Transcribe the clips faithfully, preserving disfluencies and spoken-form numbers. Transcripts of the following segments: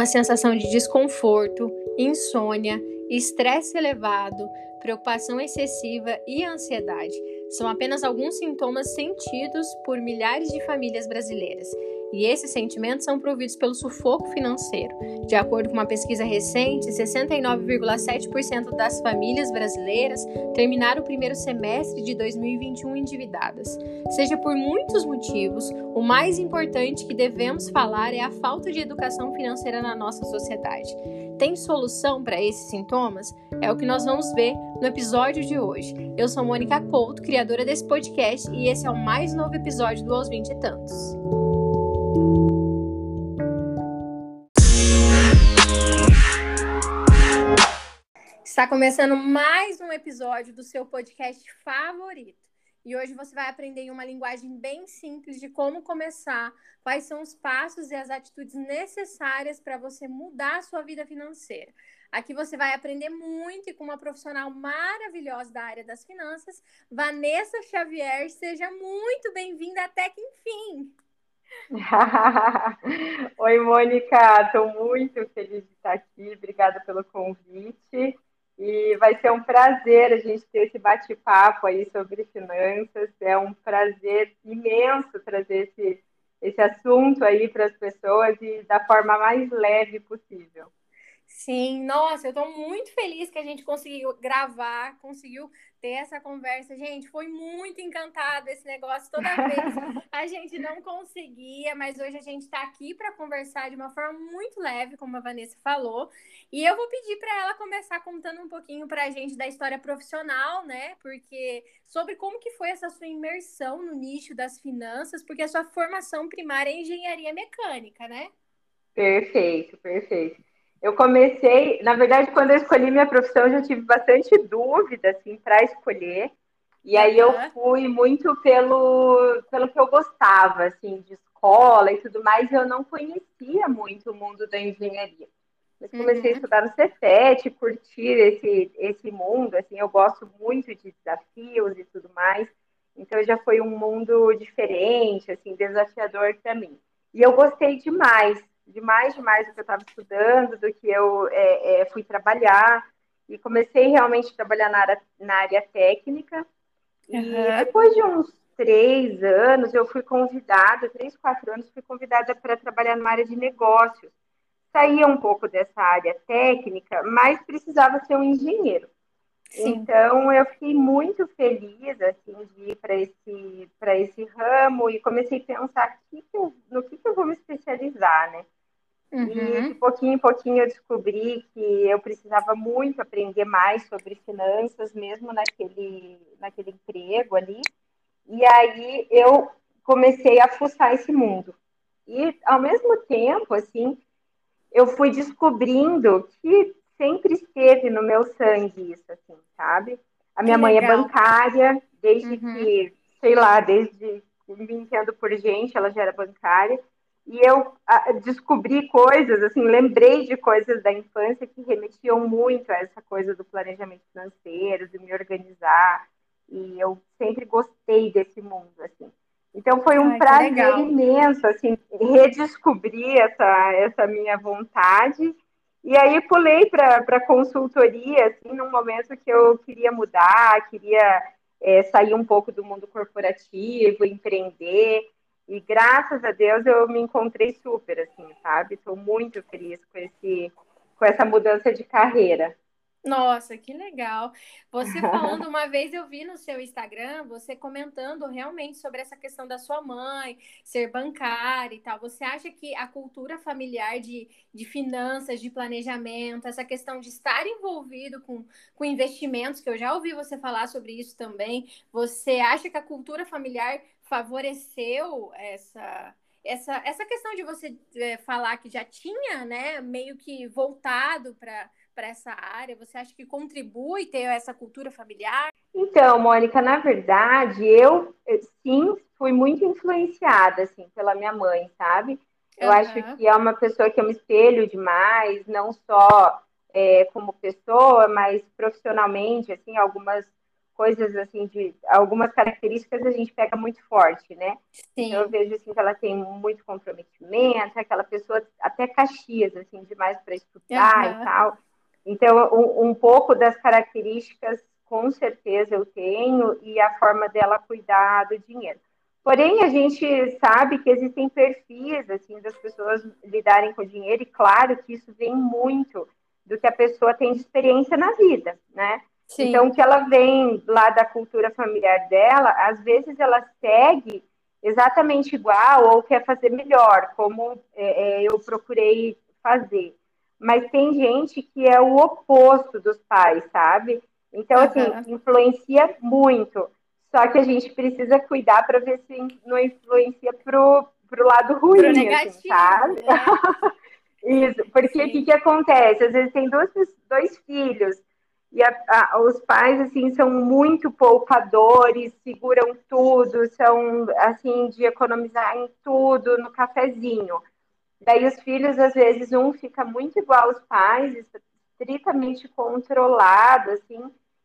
uma sensação de desconforto, insônia, estresse elevado, preocupação excessiva e ansiedade. São apenas alguns sintomas sentidos por milhares de famílias brasileiras. E esses sentimentos são providos pelo sufoco financeiro. De acordo com uma pesquisa recente, sessenta e nove vírgula sete por cento das famílias brasileiras terminaram o primeiro semestre de dois mil e vinte e um endividadas. Seja por muitos motivos, o mais importante que devemos falar é a falta de educação financeira na nossa sociedade. Tem solução para esses sintomas? É o que nós vamos ver no episódio de hoje. Eu sou Mônica Couto, criadora desse podcast, e esse é o mais novo episódio do Aos Vinte e Tantos. Está começando mais um episódio do seu podcast favorito. E hoje você vai aprender em uma linguagem bem simples de como começar, quais são os passos e as atitudes necessárias para você mudar a sua vida financeira. Aqui você vai aprender muito e com uma profissional maravilhosa da área das finanças, Vanessa Xavier. Seja muito bem-vinda até que enfim! Oi, Mônica! Estou muito feliz de estar aqui. Obrigada pelo convite. E vai ser um prazer a gente ter esse bate-papo aí sobre finanças. É um prazer imenso trazer esse, esse assunto aí para as pessoas e da forma mais leve possível. Sim, nossa, eu estou muito feliz que a gente conseguiu gravar, conseguiu ter essa conversa. Gente, foi muito encantado esse negócio. Toda vez a gente não conseguia, mas hoje a gente está aqui para conversar de uma forma muito leve, como a Vanessa falou. E eu vou pedir para ela começar contando um pouquinho para a gente da história profissional, né? Porque sobre como que foi essa sua imersão no nicho das finanças, porque a sua formação primária é engenharia mecânica, né? Perfeito, perfeito. Eu comecei, na verdade, quando eu escolhi minha profissão, eu já tive bastante dúvida, assim, para escolher. E aí eu fui muito pelo, pelo que eu gostava, assim, de escola e tudo mais. Eu não conhecia muito o mundo da engenharia. Mas comecei uhum. a estudar no C sete, curtir esse, esse mundo, assim. Eu gosto muito de desafios e tudo mais. Então, já foi um mundo diferente, assim, desafiador para mim. E eu gostei demais. demais, demais do que eu estava estudando, do que eu é, é, fui trabalhar, e comecei realmente a trabalhar na área, na área técnica, uhum. e depois de uns três anos, eu fui convidada, três, quatro anos, fui convidada para trabalhar numa área de negócios. Saía um pouco dessa área técnica, mas precisava ser um engenheiro. Sim. Então, eu fiquei muito feliz, assim, de ir para esse, para esse ramo, e comecei a pensar que que eu, no que, que eu vou me especializar, né? Uhum. E de pouquinho em pouquinho eu descobri que eu precisava muito aprender mais sobre finanças, mesmo naquele, naquele emprego ali. E aí eu comecei a fuçar esse mundo. E ao mesmo tempo, assim, eu fui descobrindo que sempre esteve no meu sangue isso, assim, sabe? A minha que mãe legal. É bancária, desde uhum. que, sei lá, desde que me entendo por gente, ela já era bancária. E eu descobri coisas, assim, lembrei de coisas da infância que remetiam muito a essa coisa do planejamento financeiro, de me organizar. E eu sempre gostei desse mundo, assim. Então, foi um Ai, prazer imenso, assim, redescobrir essa, essa minha vontade. E aí, pulei para consultoria, assim, num momento que eu queria mudar, queria é, sair um pouco do mundo corporativo, empreender. E graças a Deus eu me encontrei super, assim, sabe? Estou muito feliz com, esse, com essa mudança de carreira. Nossa, que legal! Você falando uma vez, eu vi no seu Instagram, você comentando realmente sobre essa questão da sua mãe, ser bancária e tal. Você acha que a cultura familiar de, de finanças, de planejamento, essa questão de estar envolvido com, com investimentos, que eu já ouvi você falar sobre isso também, você acha que a cultura familiar favoreceu essa, essa, essa questão de você é, falar que já tinha, né, meio que voltado para essa área? Você acha que contribui ter essa cultura familiar? Então, Mônica, na verdade, eu, sim, fui muito influenciada, assim, pela minha mãe, sabe? Eu uhum. acho que é uma pessoa que eu me espelho demais, não só é, como pessoa, mas profissionalmente, assim, algumas coisas assim, de algumas características a gente pega muito forte, né? Sim. Eu vejo assim que ela tem muito comprometimento, aquela pessoa até Caxias, assim, demais para estudar uhum. e tal. Então, um, um pouco das características, com certeza, eu tenho, e a forma dela cuidar do dinheiro. Porém, a gente sabe que existem perfis, assim, das pessoas lidarem com o dinheiro, e claro que isso vem muito do que a pessoa tem de experiência na vida, né? Sim. Então, o que ela vem lá da cultura familiar dela, às vezes ela segue exatamente igual ou quer fazer melhor, como é, eu procurei fazer. Mas tem gente que é o oposto dos pais, sabe? Então, assim, uhum. influencia muito. Só que a gente precisa cuidar para ver se não influencia pro, pro lado ruim, pro negativo, assim, sabe? Né? Isso, porque o que, que acontece? Às vezes tem dois, dois filhos, e a, a, os pais, assim, são muito poupadores, seguram tudo, são, assim, de economizar em tudo, no cafezinho. Daí os filhos, às vezes, um fica muito igual aos pais, estritamente controlado, assim,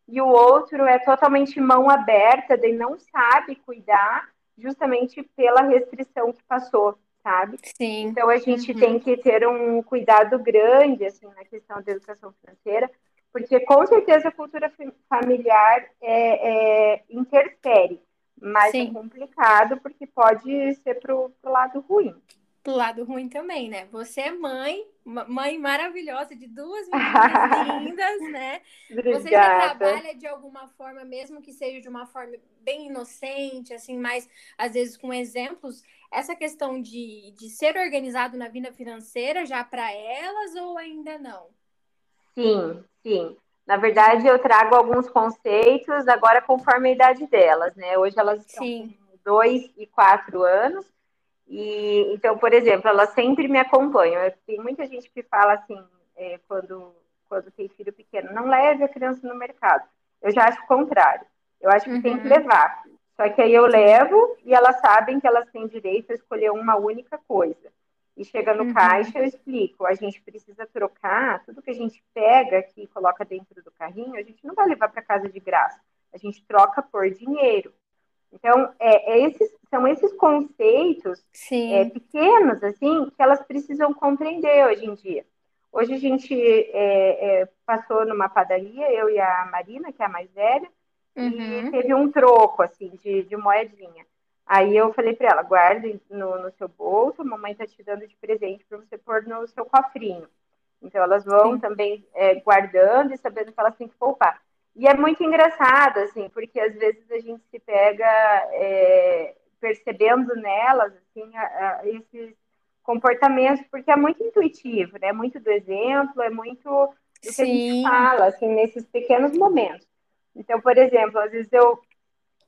e o outro é totalmente mão aberta, daí não sabe cuidar justamente pela restrição que passou, sabe? Sim. Então, a gente uhum. tem que ter um cuidado grande, assim, na questão da educação financeira, porque com certeza a cultura familiar é, é, interfere, mas Sim. é complicado porque pode ser pro, pro lado ruim. Pro lado ruim também, né? Você é mãe, mãe maravilhosa de duas meninas lindas, né? Obrigada. Você já trabalha de alguma forma, mesmo que seja de uma forma bem inocente, assim, mas às vezes com exemplos, essa questão de, de ser organizado na vida financeira já para elas ou ainda não? Sim, sim. Na verdade, eu trago alguns conceitos agora conforme a idade delas, né? Hoje elas sim. estão com dois e quatro anos. E, então, por exemplo, elas sempre me acompanham. Tem muita gente que fala assim, é, quando, quando tem filho pequeno, não leve a criança no mercado. Eu já acho o contrário. Eu acho que uhum. tem que levar. Só que aí eu levo e elas sabem que elas têm direito a escolher uma única coisa. E chega no uhum. caixa, eu explico, a gente precisa trocar, tudo que a gente pega aqui e coloca dentro do carrinho, a gente não vai levar para casa de graça, a gente troca por dinheiro. Então, é, é esses, são esses conceitos é, pequenos, assim, que elas precisam compreender hoje em dia. Hoje a gente é, é, passou numa padaria, eu e a Marina, que é a mais velha, uhum. e teve um troco, assim, de, de moedinha. Aí eu falei para ela, guarde no, no seu bolso, a mamãe tá te dando de presente para você pôr no seu cofrinho. Então elas vão Sim. também é, guardando e sabendo que elas têm que poupar. E é muito engraçado, assim, porque às vezes a gente se pega é, percebendo nelas, assim, a, a, esses comportamentos, porque é muito intuitivo, né? É muito do exemplo, é muito do que Sim. a gente fala, assim, nesses pequenos momentos. Então, por exemplo, às vezes eu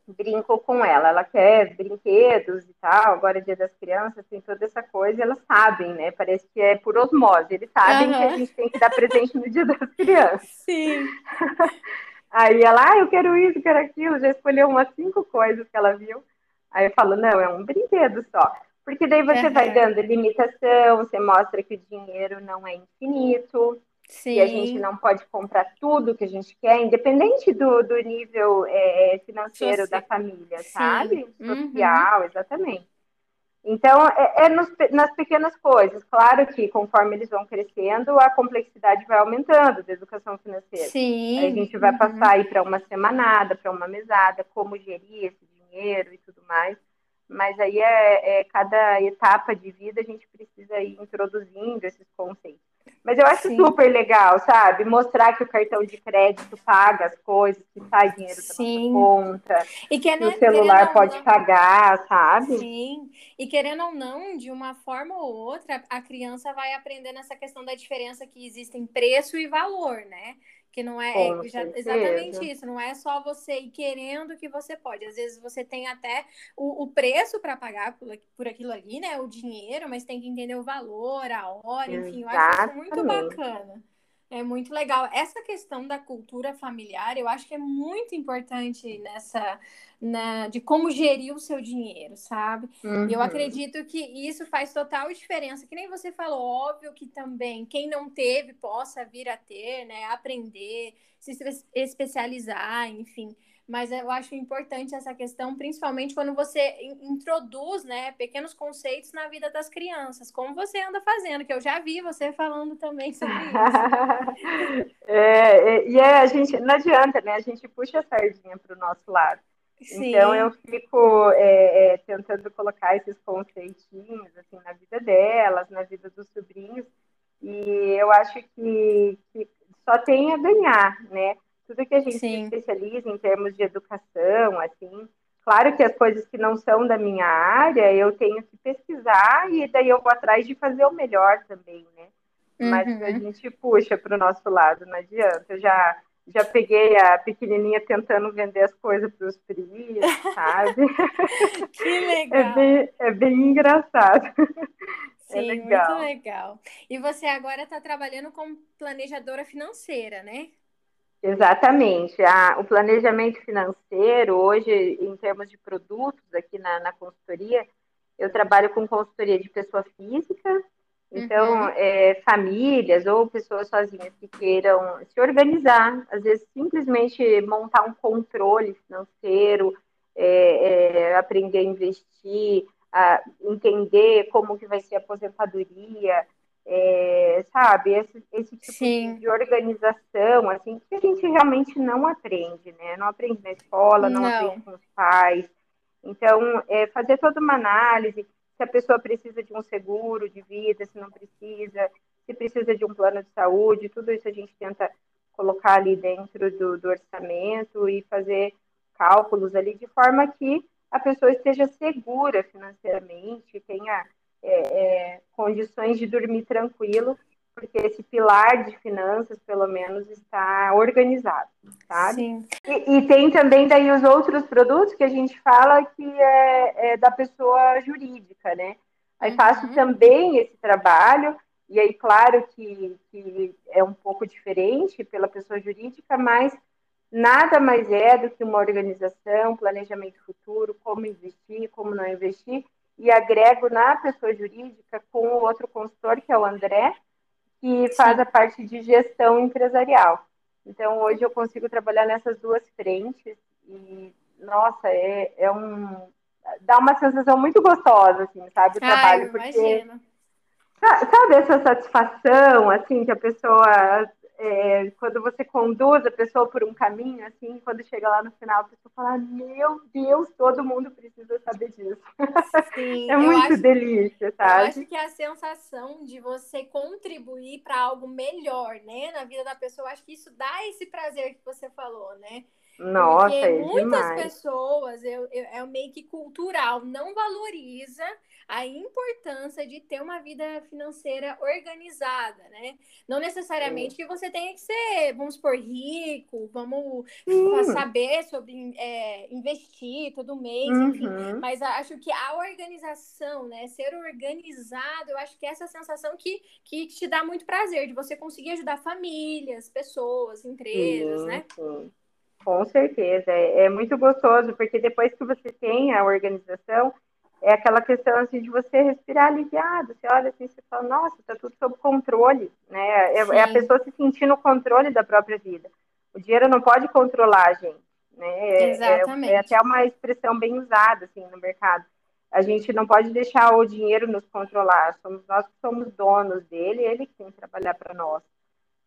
brinco com ela, ela quer brinquedos e tal, agora é dia das crianças, tem toda essa coisa, elas sabem, né? Parece que é por osmose, eles sabem uhum. que a gente tem que dar presente no dia das crianças. Sim. Aí ela, ah, eu quero isso, quero aquilo, já escolheu umas cinco coisas que ela viu. Aí eu falo, não, é um brinquedo só. Porque daí você uhum. vai dando limitação, você mostra que o dinheiro não é infinito. Sim. E a gente não pode comprar tudo que a gente quer, independente do, do nível é, financeiro Soci... da família, Sim. sabe? Social, uhum. exatamente. Então, é, é nos, nas pequenas coisas. Claro que, conforme eles vão crescendo, a complexidade vai aumentando da educação financeira. Sim. Aí a gente vai uhum. passar aí para uma semanada, para uma mesada, como gerir esse dinheiro e tudo mais. Mas aí, é, é, cada etapa de vida, a gente precisa ir introduzindo esses conceitos. Mas eu acho Sim. super legal, sabe? Mostrar que o cartão de crédito paga as coisas, que sai dinheiro da Sim. nossa conta, e que o celular pode não... pagar, sabe? Sim, e querendo ou não, de uma forma ou outra, a criança vai aprendendo essa questão da diferença que existe em preço e valor, né? Que não é, é já, exatamente isso, não é só você ir querendo que você pode. Às vezes você tem até o, o preço para pagar por, por aquilo ali, né? O dinheiro, mas tem que entender o valor, a hora, enfim. Exatamente. Eu acho isso muito bacana. É muito legal. Essa questão da cultura familiar, eu acho que é muito importante nessa, na, de como gerir o seu dinheiro, sabe? Uhum. Eu acredito que isso faz total diferença. Que nem você falou, óbvio que também quem não teve possa vir a ter, né? Aprender, se especializar, enfim. mas eu acho importante essa questão, principalmente quando você introduz, né, pequenos conceitos na vida das crianças, como você anda fazendo, que eu já vi você falando também sobre isso. É, e é, a gente, não adianta, né, a gente puxa a sardinha para o nosso lado. Sim. Então, eu fico é, é, tentando colocar esses conceitinhos, assim, na vida delas, na vida dos sobrinhos, e eu acho que, que só tem a ganhar, né? Tudo que a gente se especializa em termos de educação, assim, claro que as coisas que não são da minha área, eu tenho que pesquisar e daí eu vou atrás de fazer o melhor também, né? Uhum. Mas a gente puxa para o nosso lado, não adianta. Eu já, já peguei a pequenininha tentando vender as coisas para os primos, sabe? Que legal! É bem, é bem engraçado. Sim, é legal. Muito legal. E você agora está trabalhando como planejadora financeira, né? Exatamente. A, o planejamento financeiro, hoje, em termos de produtos aqui na, na consultoria, eu trabalho com consultoria de pessoa física, então, uhum. é, famílias ou pessoas sozinhas que queiram se organizar, às vezes simplesmente montar um controle financeiro, é, é, aprender a investir, a entender como que vai ser a aposentadoria, É, sabe, esse, esse tipo Sim. de organização, assim, que a gente realmente não aprende, né? Não aprende na escola, não, não. aprende com os pais. Então, é, fazer toda uma análise, se a pessoa precisa de um seguro de vida, se não precisa, se precisa de um plano de saúde, tudo isso a gente tenta colocar ali dentro do, do orçamento e fazer cálculos ali de forma que a pessoa esteja segura financeiramente, tenha... É, é, condições de dormir tranquilo, porque esse pilar de finanças, pelo menos, está organizado, sabe? Sim. E, e tem também daí os outros produtos que a gente fala que é, é da pessoa jurídica, né? Aí uhum. faço também esse trabalho, e aí, claro que, que é um pouco diferente pela pessoa jurídica, mas nada mais é do que uma organização, planejamento futuro, como investir, como não investir, e agrego na pessoa jurídica com o outro consultor, que é o André, que faz a parte de gestão empresarial. Então, hoje eu consigo trabalhar nessas duas frentes e, nossa, é, é um... dá uma sensação muito gostosa, assim, sabe, o trabalho. Ai, porque imagina. Sabe essa satisfação, assim, que a pessoa... É, quando você conduz a pessoa por um caminho, assim, quando chega lá no final, a pessoa fala, meu Deus, todo mundo precisa saber disso. Sim, é muito acho, delícia, sabe? Eu acho que a sensação de você contribuir para algo melhor, né, na vida da pessoa, acho que isso dá esse prazer que você falou, né? Nossa, Porque é muitas demais. pessoas, eu, eu, é meio que cultural, não valoriza a importância de ter uma vida financeira organizada, né? Não necessariamente Sim. que você tenha que ser, vamos supor, rico, vamos Sim. saber sobre é, investir todo mês, uhum. enfim. Mas acho que a organização, né? Ser organizado, eu acho que é essa sensação que, que te dá muito prazer, de você conseguir ajudar famílias, pessoas, empresas, Sim. né? Sim. Com certeza, é, é muito gostoso, porque depois que você tem a organização, é aquela questão assim, de você respirar aliviado, você olha assim, você fala, nossa, está tudo sob controle, né? É, é a pessoa se sentindo no controle da própria vida. O dinheiro não pode controlar a gente, né? É, Exatamente. É, é até uma expressão bem usada assim, no mercado. A gente não pode deixar o dinheiro nos controlar, somos nós que somos donos dele, ele que tem que trabalhar para nós.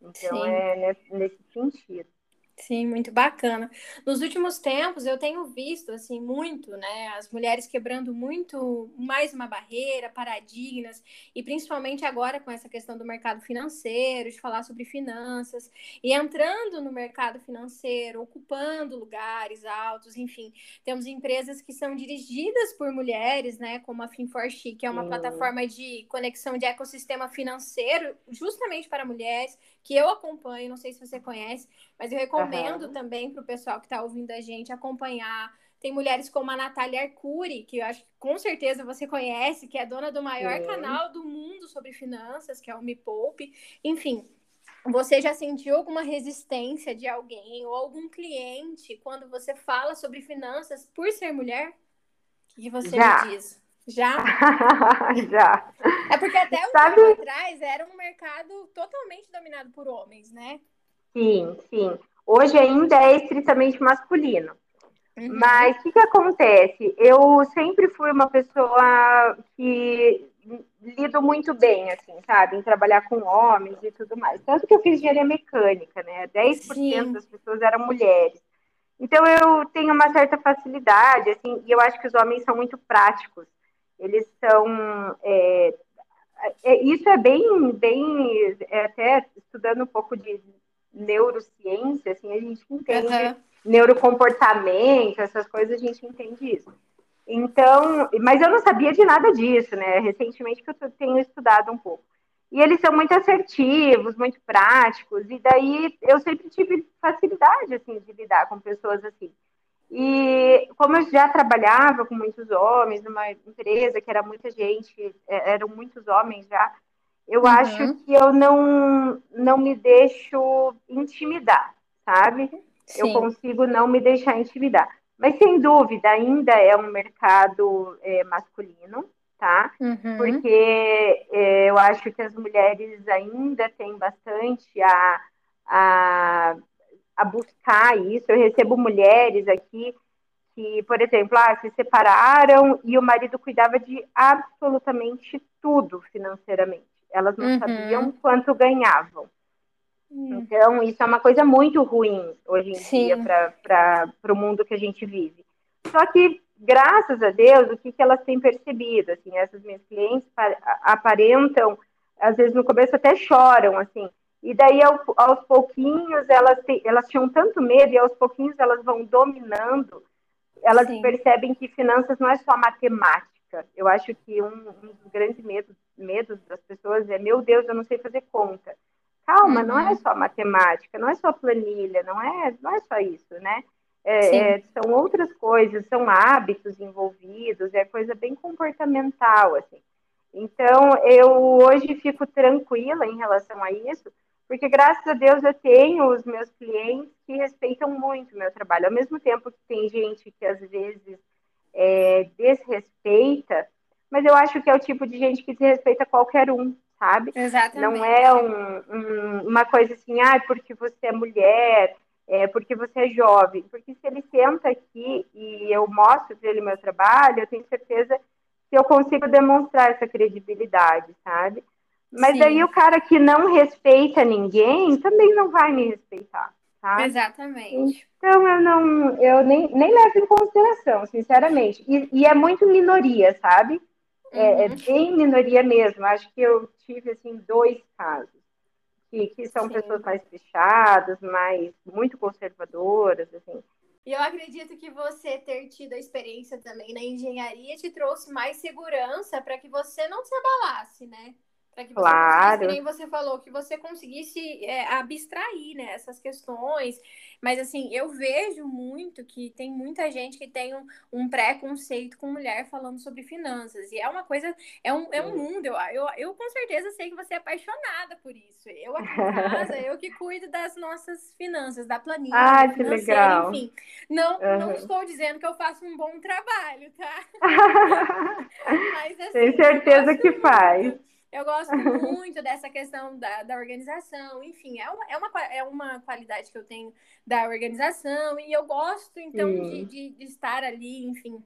Então, Sim. é nesse, nesse sentido. Sim, muito bacana. Nos últimos tempos, eu tenho visto, assim, muito, né, as mulheres quebrando muito mais uma barreira, paradigmas, e principalmente agora com essa questão do mercado financeiro, de falar sobre finanças, e entrando no mercado financeiro, ocupando lugares altos, enfim. Temos empresas que são dirigidas por mulheres, né, como a Finforchi, que é uma uhum. plataforma de conexão de ecossistema financeiro, justamente para mulheres, que eu acompanho, não sei se você conhece, mas eu recomendo uhum. também para o pessoal que está ouvindo a gente acompanhar. Tem mulheres como a Natália Arcuri, que eu acho que com certeza você conhece, que é dona do maior uhum. canal do mundo sobre finanças, que é o Me Poupe. Enfim, você já sentiu alguma resistência de alguém ou algum cliente quando você fala sobre finanças por ser mulher? O que você já. me diz? Já? Já. É porque até um Sabe... tempo atrás era um mercado totalmente dominado por homens, né? Sim, sim. Hoje ainda é estritamente masculino. Uhum. Mas o que, que acontece? Eu sempre fui uma pessoa que lido muito bem, assim, sabe? Em trabalhar com homens e tudo mais. Tanto que eu fiz engenharia mecânica, né? dez por cento Sim. das pessoas eram mulheres. Então, eu tenho uma certa facilidade, assim, e eu acho que os homens são muito práticos. Eles são... É, é, isso é bem... bem é até estudando um pouco de neurociência, assim, a gente entende... Uhum. Neurocomportamento, essas coisas, a gente entende isso. Então, mas eu não sabia de nada disso, né? Recentemente que eu tenho estudado um pouco. E eles são muito assertivos, muito práticos, e daí eu sempre tive facilidade, assim, de lidar com pessoas assim. E como eu já trabalhava com muitos homens, numa empresa que era muita gente, eram muitos homens já, eu uhum. acho que eu não, não me deixo intimidar, sabe? Eu Sim. consigo não me deixar intimidar. Mas, sem dúvida, ainda é um mercado é, masculino, tá? Uhum. Porque é, eu acho que as mulheres ainda têm bastante a, a, a buscar isso. Eu recebo mulheres aqui que, por exemplo, ah, se separaram e o marido cuidava de absolutamente tudo financeiramente. Elas não uhum. sabiam quanto ganhavam. Então, isso é uma coisa muito ruim hoje em Sim. dia para o mundo que a gente vive. Só que, graças a Deus, o que, que elas têm percebido? Assim, essas minhas clientes aparentam, às vezes no começo até choram, assim. E daí, ao, aos pouquinhos, elas, te, elas tinham tanto medo e aos pouquinhos elas vão dominando. Elas Sim. percebem que finanças não é só matemática. Eu acho que um, um dos grandes medos, medos das pessoas é, meu Deus, eu não sei fazer conta. Calma, não é só matemática, não é só planilha, não é, não é só isso, né? É, é, são outras coisas, são hábitos envolvidos, é coisa bem comportamental, assim. Então, eu hoje fico tranquila em relação a isso, porque graças a Deus eu tenho os meus clientes que respeitam muito o meu trabalho. Ao mesmo tempo que tem gente que às vezes é, desrespeita, mas eu acho que é o tipo de gente que desrespeita qualquer um. Sabe? Exatamente. Não é um, um, uma coisa assim, ah, porque você é mulher, é porque você é jovem. Porque se ele senta aqui e eu mostro para ele o meu trabalho, eu tenho certeza que eu consigo demonstrar essa credibilidade, sabe? Mas Sim. daí o cara que não respeita ninguém também não vai me respeitar, tá? Exatamente. Então eu não, eu nem, nem levo em consideração, sinceramente. E, e é muito minoria, sabe? É, é bem minoria mesmo. Acho que eu tive, assim, dois casos. Que, que são Sim. pessoas mais fechadas, mais, muito conservadoras, assim. E eu acredito que você ter tido a experiência também na engenharia te trouxe mais segurança para que você não se abalasse, né? Para que você Claro. Nem você falou, que você conseguisse é, abstrair, né, essas questões. Mas, assim, eu vejo muito que tem muita gente que tem um, um preconceito com mulher falando sobre finanças. E é uma coisa, é um, é um mundo. Eu, eu, eu com certeza sei que você é apaixonada por isso. Eu aqui em casa, eu que cuido das nossas finanças, da planilha, ah, que legal. Enfim. Não, uhum. não estou dizendo que eu faço um bom trabalho, tá? Mas, assim, tenho certeza que muito. Faz. Eu gosto muito dessa questão da, da organização, enfim, é uma, é, uma, é uma qualidade que eu tenho da organização, e eu gosto, então, de, de, de estar ali, enfim.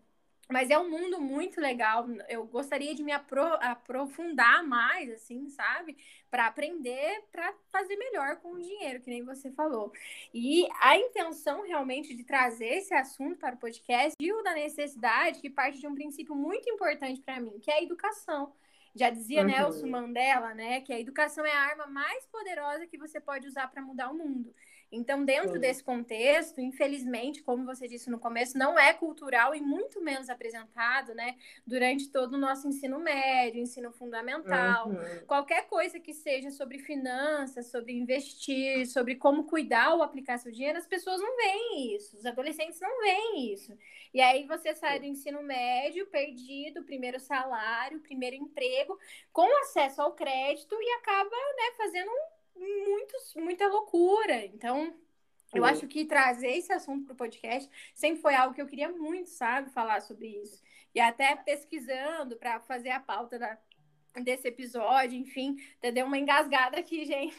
Mas é um mundo muito legal, eu gostaria de me apro, aprofundar mais, assim, sabe? Para aprender, para fazer melhor com o dinheiro, que nem você falou. E a intenção, realmente, de trazer esse assunto para o podcast viu da necessidade que parte de um princípio muito importante para mim, que é a educação. Já dizia uhum. Nelson Mandela, né, que a educação é a arma mais poderosa que você pode usar para mudar o mundo. Então, dentro uhum. desse contexto, infelizmente, como você disse no começo, não é cultural e muito menos apresentado, né, durante todo o nosso ensino médio, ensino fundamental. Uhum. Qualquer coisa que seja sobre finanças, sobre investir, sobre como cuidar ou aplicar seu dinheiro, as pessoas não veem isso, os adolescentes não veem isso. E aí você sai do ensino médio perdido, primeiro salário, primeiro emprego, com acesso ao crédito e acaba, né, fazendo muitos, muita loucura. Então, eu uhum. acho que trazer esse assunto para o podcast sempre foi algo que eu queria muito, sabe, falar sobre isso. E até pesquisando para fazer a pauta da, desse episódio, enfim, até deu uma engasgada aqui, gente.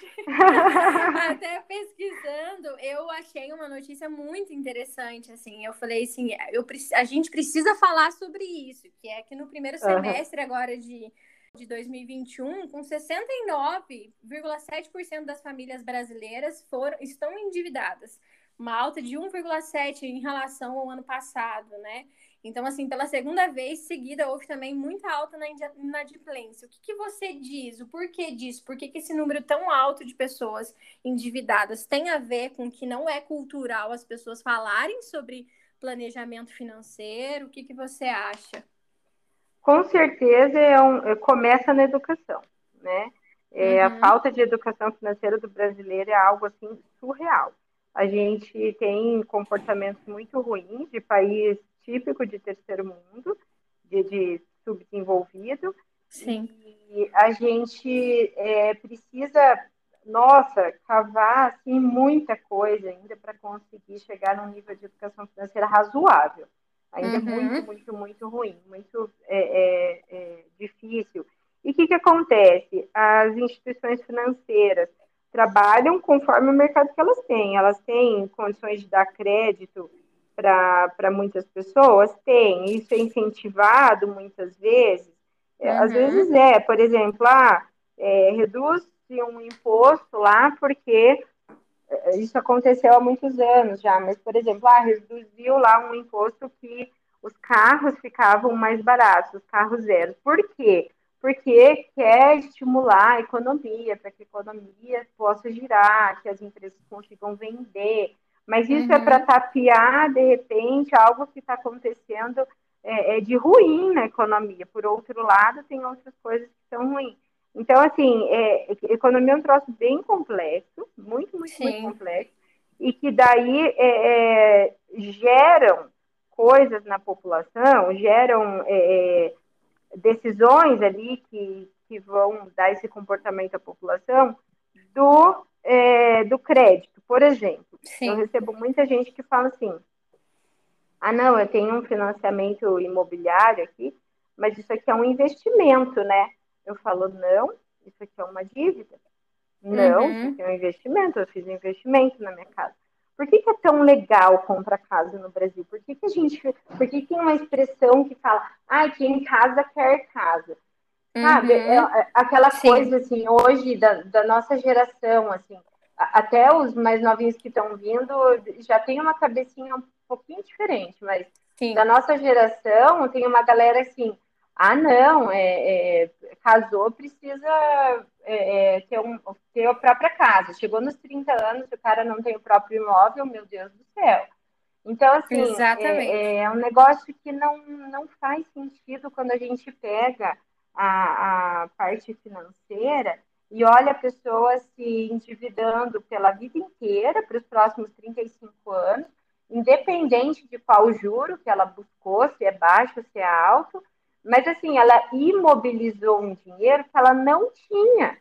Até pesquisando, eu achei uma notícia muito interessante, assim, eu falei assim, eu, a gente precisa falar sobre isso, que é que no primeiro semestre uhum. agora de, de dois mil e vinte e um, com sessenta e nove vírgula sete por cento das famílias brasileiras foram, estão endividadas, uma alta de um vírgula sete por cento em relação ao ano passado, né? Então, assim, pela segunda vez seguida, houve também muita alta na inadimplência. O que, que você diz? O porquê disso? Por que, que esse número tão alto de pessoas endividadas tem a ver com que não é cultural as pessoas falarem sobre planejamento financeiro? O que, que você acha? Com certeza, é um, começa na educação, né? É, uhum. A falta de educação financeira do brasileiro é algo, assim, surreal. A gente tem comportamentos muito ruins de país típico de terceiro mundo, de, de subdesenvolvido. Sim. E a gente é, precisa, nossa, cavar assim, muita coisa ainda para conseguir chegar num nível de educação financeira razoável. Ainda uhum. muito, muito, muito ruim, muito é, é, é, difícil. E o que, que acontece? As instituições financeiras trabalham conforme o mercado que elas têm. Elas têm condições de dar crédito para muitas pessoas? Tem. Isso é incentivado muitas vezes? É, uhum. Às vezes é. Por exemplo, ah, é, reduz um imposto lá porque isso aconteceu há muitos anos já, mas, por exemplo, ah, reduziu lá um imposto que os carros ficavam mais baratos, os carros zero. Por quê? Porque quer estimular a economia, para que a economia possa girar, que as empresas consigam vender. Mas isso uhum. é para tapear, de repente, algo que está acontecendo é, é de ruim na economia. Por outro lado, tem outras coisas que são ruins. Então, assim, é, economia é um troço bem complexo, muito, muito, Sim. muito complexo, e que daí é, é, geram coisas na população, geram é, decisões ali que, que vão dar esse comportamento à população do, é, do crédito, por exemplo. Sim. Eu recebo muita gente que fala assim, ah, não, eu tenho um financiamento imobiliário aqui, mas isso aqui é um investimento, né? Eu falo, não, isso aqui é uma dívida. Não, uhum. isso aqui é um investimento, eu fiz um investimento na minha casa. Por que, que é tão legal comprar casa no Brasil? Por que, que a gente, por que, que tem uma expressão que fala, ah, quem casa quer casa? Uhum. Sabe, é aquela Sim. coisa, assim, hoje, da, da nossa geração, assim, até os mais novinhos que estão vindo já tem uma cabecinha um pouquinho diferente, mas Sim. da nossa geração tem uma galera assim, ah não, é, é, casou, precisa é, é, ter, um, ter a própria casa. Chegou nos trinta anos, o cara não tem o próprio imóvel, meu Deus do céu. Então, assim, é, é um negócio que não, não faz sentido quando a gente pega a, a parte financeira e olha a pessoa se endividando pela vida inteira, para os próximos trinta e cinco anos, independente de qual juro que ela buscou, se é baixo, se é alto, mas assim, ela imobilizou um dinheiro que ela não tinha.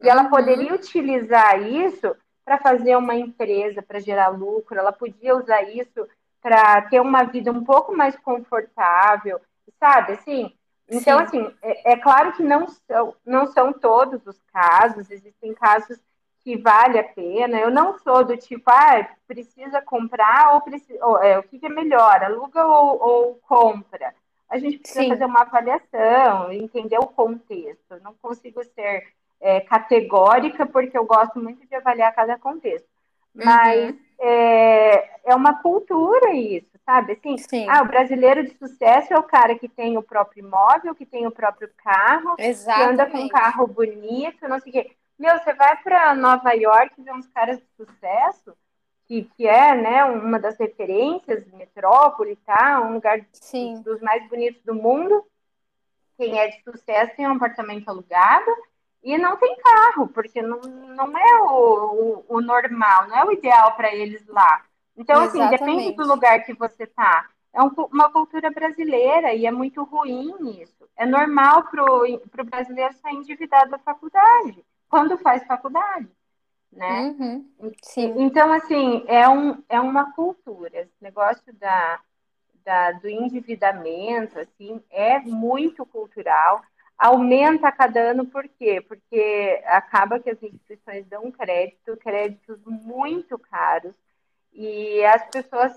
E ela poderia utilizar isso para fazer uma empresa, para gerar lucro, ela podia usar isso para ter uma vida um pouco mais confortável, sabe, assim... Então, Sim. assim, é, é claro que não são, não são todos os casos, existem casos que vale a pena. Eu não sou do tipo, ah, precisa comprar ou, precisa, ou é, o que é melhor, aluga ou, ou compra. A gente precisa Sim. fazer uma avaliação, entender o contexto. Eu não consigo ser é, categórica, porque eu gosto muito de avaliar cada contexto. Mas uhum. é, é uma cultura isso. Sabe, assim, Sim. ah, o brasileiro de sucesso é o cara que tem o próprio imóvel, que tem o próprio carro, Exatamente. Que anda com um carro bonito, não sei o quê. Meu, você vai para Nova York ver uns caras de sucesso, que, que é, né, uma das referências, metrópole, tá? Um lugar Sim. dos mais bonitos do mundo. Quem é de sucesso tem um apartamento alugado e não tem carro, porque não, não é o, o, o normal, não é o ideal para eles lá. Então, assim, Exatamente. Depende do lugar que você está. É um, uma cultura brasileira e é muito ruim isso. É normal para o brasileiro sair endividado da faculdade, quando faz faculdade, né? Uhum. Sim. Então, assim, é, um, é uma cultura. Esse negócio da, da, do endividamento, assim, é muito cultural. aumenta a cada ano, por quê? Porque acaba que as instituições dão crédito, créditos muito caros, e as pessoas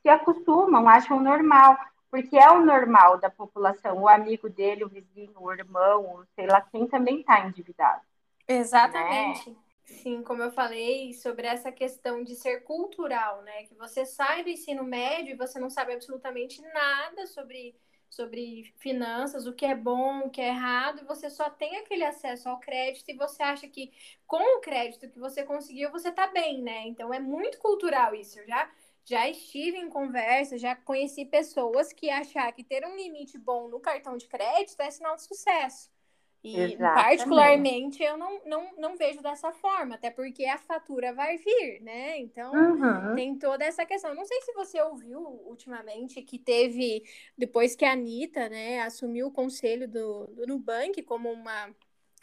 se acostumam, acham normal, porque é o normal da população, o amigo dele, o vizinho, o irmão, o sei lá quem também está endividado. Exatamente. Né? Sim, como eu falei, sobre essa questão de ser cultural, né? Que você sai do ensino médio e você não sabe absolutamente nada sobre, sobre finanças, o que é bom, o que é errado, e você só tem aquele acesso ao crédito e você acha que com o crédito que você conseguiu, você tá bem, né? Então é muito cultural isso. Eu já, já estive em conversa, já conheci pessoas que acharam que ter um limite bom no cartão de crédito é sinal de sucesso. E, exatamente, particularmente, eu não, não, não vejo dessa forma, até porque a fatura vai vir, né? Então, uhum, tem toda essa questão. Não sei se você ouviu ultimamente que teve, depois que a Anitta, né, assumiu o conselho do, do Nubank como uma,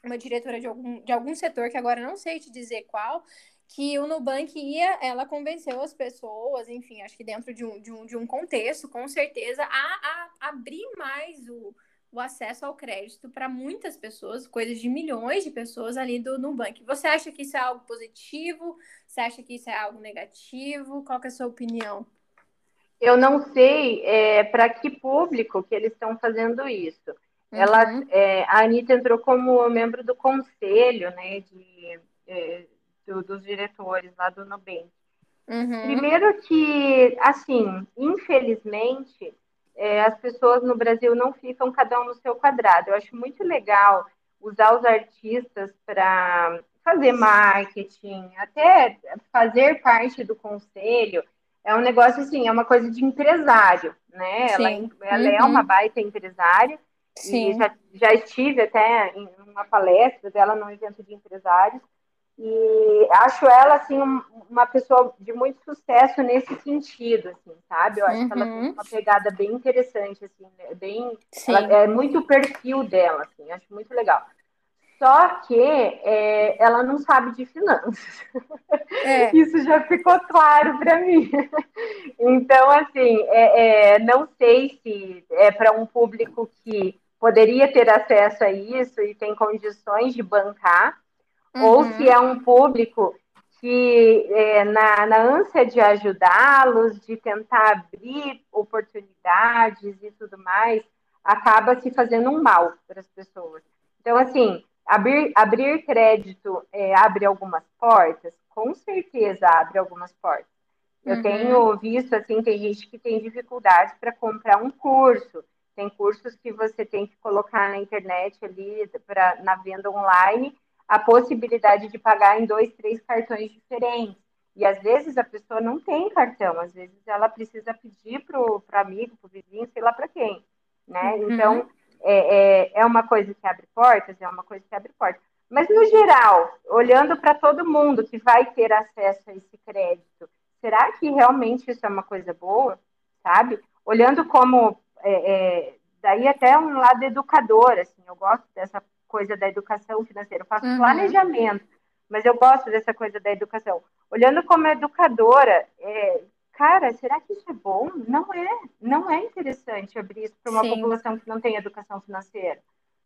uma diretora de algum, de algum setor, que agora não sei te dizer qual, que o Nubank ia, ela convenceu as pessoas, enfim, acho que dentro de um, de um, de um contexto, com certeza, a, a abrir mais o... o acesso ao crédito para muitas pessoas, coisas de milhões de pessoas ali do Nubank. Você acha que isso é algo positivo? Você acha que isso é algo negativo? Qual que é a sua opinião? Eu não sei é, para que público que eles estão fazendo isso. Uhum. Ela, é, a Anitta entrou como membro do conselho, né, de, é, do, dos diretores lá do Nubank. Uhum. Primeiro que, assim, infelizmente... as pessoas no Brasil não ficam cada um no seu quadrado. Eu acho muito legal usar os artistas para fazer marketing, até fazer parte do conselho. É um negócio assim, é uma coisa de empresário, né? Ela, ela uhum. é uma baita empresária. Sim. E já, já estive até em uma palestra dela num evento de empresários. E acho ela, assim, uma pessoa de muito sucesso nesse sentido, assim, sabe? Eu acho uhum. que ela tem uma pegada bem interessante, assim, bem... Ela, é muito o perfil dela, assim, acho muito legal. Só que é, ela não sabe de finanças. É. Isso já ficou claro para mim. Então, assim, é, é, não sei se é para um público que poderia ter acesso a isso e tem condições de bancar, ou uhum. se é um público que, é, na, na ânsia de ajudá-los, de tentar abrir oportunidades e tudo mais, acaba se fazendo um mal para as pessoas. Então, assim, abrir, abrir crédito é, abre algumas portas? Com certeza abre algumas portas. Eu uhum. tenho visto, assim, tem gente que tem dificuldade para comprar um curso. Tem cursos que você tem que colocar na internet ali, pra, na venda online, a possibilidade de pagar em dois, três cartões diferentes. E, às vezes, a pessoa não tem cartão. Às vezes, ela precisa pedir para o amigo, para o vizinho, sei lá para quem. Né? Uhum. Então, é, é, é uma coisa que abre portas, é uma coisa que abre portas. Mas, no geral, olhando para todo mundo que vai ter acesso a esse crédito, será que realmente isso é uma coisa boa? Sabe? Olhando como... É, é, daí até um lado educador, assim, eu gosto dessa coisa da educação financeira, eu faço uhum. planejamento, mas eu gosto dessa coisa da educação. Olhando como educadora, é, cara, será que isso é bom? Não é, não é interessante abrir isso para uma Sim. população que não tem educação financeira,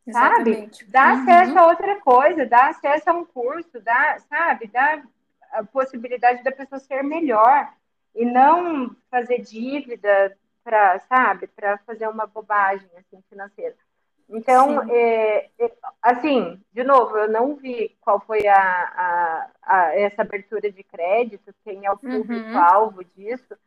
Exatamente. Sabe? Dá uhum. acesso a outra coisa, dá acesso a um curso, dá, sabe? Dá a possibilidade da pessoa ser melhor e não fazer dívida para, sabe? Para fazer uma bobagem assim, financeira. Então, é, é, assim, de novo, eu não vi qual foi a, a, a, essa abertura de crédito, quem é o público-alvo uhum. disso,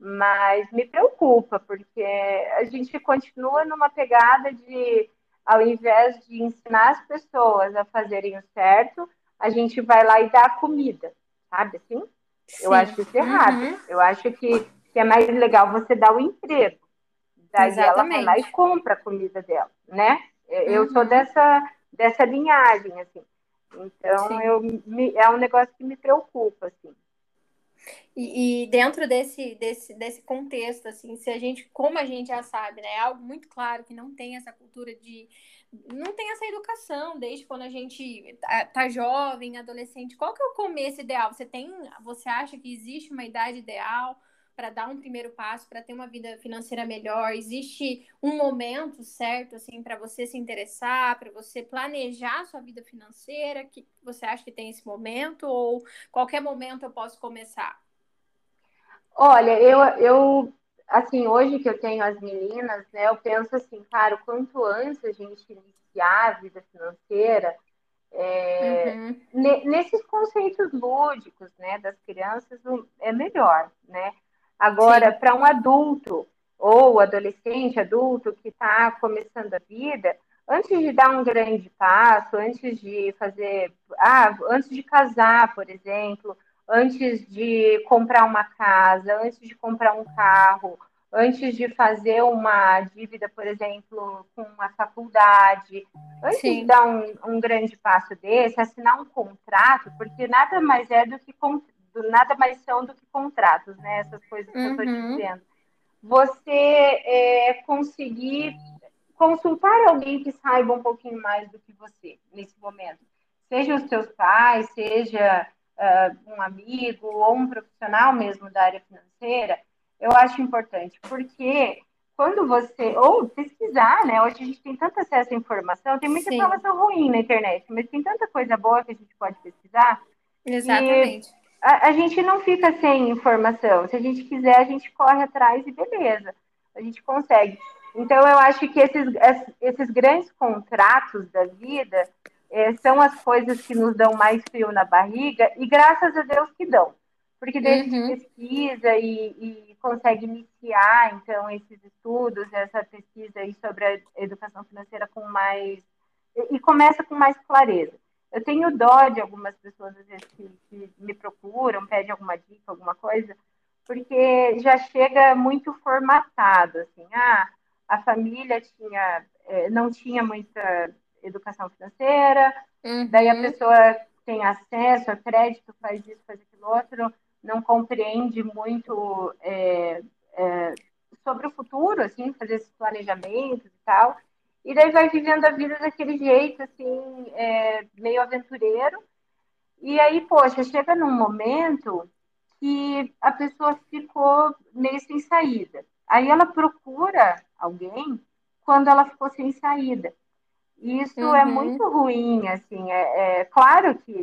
mas me preocupa, porque a gente continua numa pegada de, ao invés de ensinar as pessoas a fazerem o certo, a gente vai lá e dá a comida, sabe assim? Sim. Eu acho isso errado. Uhum. Eu acho que, que é mais legal você dar o emprego. Daí Exatamente. Ela vai lá e compra a comida dela, né? Eu uhum. sou dessa, dessa linhagem, assim. Então, eu, me, é um negócio que me preocupa, assim. E, e dentro desse, desse, desse contexto, assim, se a gente, como a gente já sabe, né? É algo muito claro que não tem essa cultura de... Não tem essa educação desde quando a gente tá, tá jovem, adolescente. Qual que é o começo ideal? Você tem, você acha que existe uma idade ideal? para dar um primeiro passo, para ter uma vida financeira melhor? Existe um momento certo, assim, para você se interessar, para você planejar a sua vida financeira? Que você acha que tem esse momento? Ou qualquer momento eu posso começar? Olha, eu, eu assim, hoje que eu tenho as meninas, né, eu penso assim, cara, o quanto antes a gente iniciar a vida financeira, É, uhum. nesses conceitos lúdicos, né, das crianças, é melhor, né? Agora, para um adulto ou adolescente, adulto que está começando a vida, antes de dar um grande passo, antes de fazer, ah, antes de casar, por exemplo, antes de comprar uma casa, antes de comprar um carro, antes de fazer uma dívida, por exemplo, com a faculdade, antes Sim. de dar um, um grande passo desse, assinar um contrato, porque nada mais é do que nada mais são do que contratos, né? Essas coisas que uhum. eu estou dizendo. Você é, conseguir consultar alguém que saiba um pouquinho mais do que você nesse momento, seja os seus pais, seja uh, um amigo ou um profissional mesmo da área financeira. Eu acho importante, porque quando você... Ou pesquisar, né? Hoje a gente tem tanto acesso à informação, tem muita Sim. informação ruim na internet, mas tem tanta coisa boa que a gente pode pesquisar. Exatamente. A, a gente não fica sem informação. Se a gente quiser, a gente corre atrás e beleza. A gente consegue. Então, eu acho que esses, esses grandes contratos da vida é, são as coisas que nos dão mais frio na barriga e graças a Deus que dão. Porque daí a gente uhum. pesquisa e, e consegue iniciar, então, esses estudos, essa pesquisa aí sobre a educação financeira com mais... E começa com mais clareza. Eu tenho dó de algumas pessoas, às vezes, que, que me procuram, pedem alguma dica, alguma coisa, porque já chega muito formatado, assim. Ah, a família tinha, não tinha muita educação financeira, uhum. daí a pessoa tem acesso a crédito, faz isso, faz aquilo outro... não compreende muito é, é, sobre o futuro, assim, fazer esses planejamentos e tal, e daí vai vivendo a vida daquele jeito, assim, é, meio aventureiro, e aí, poxa, chega num momento que a pessoa ficou meio sem saída. Aí ela procura alguém quando ela ficou sem saída. E isso uhum. é muito ruim, assim, é, é claro que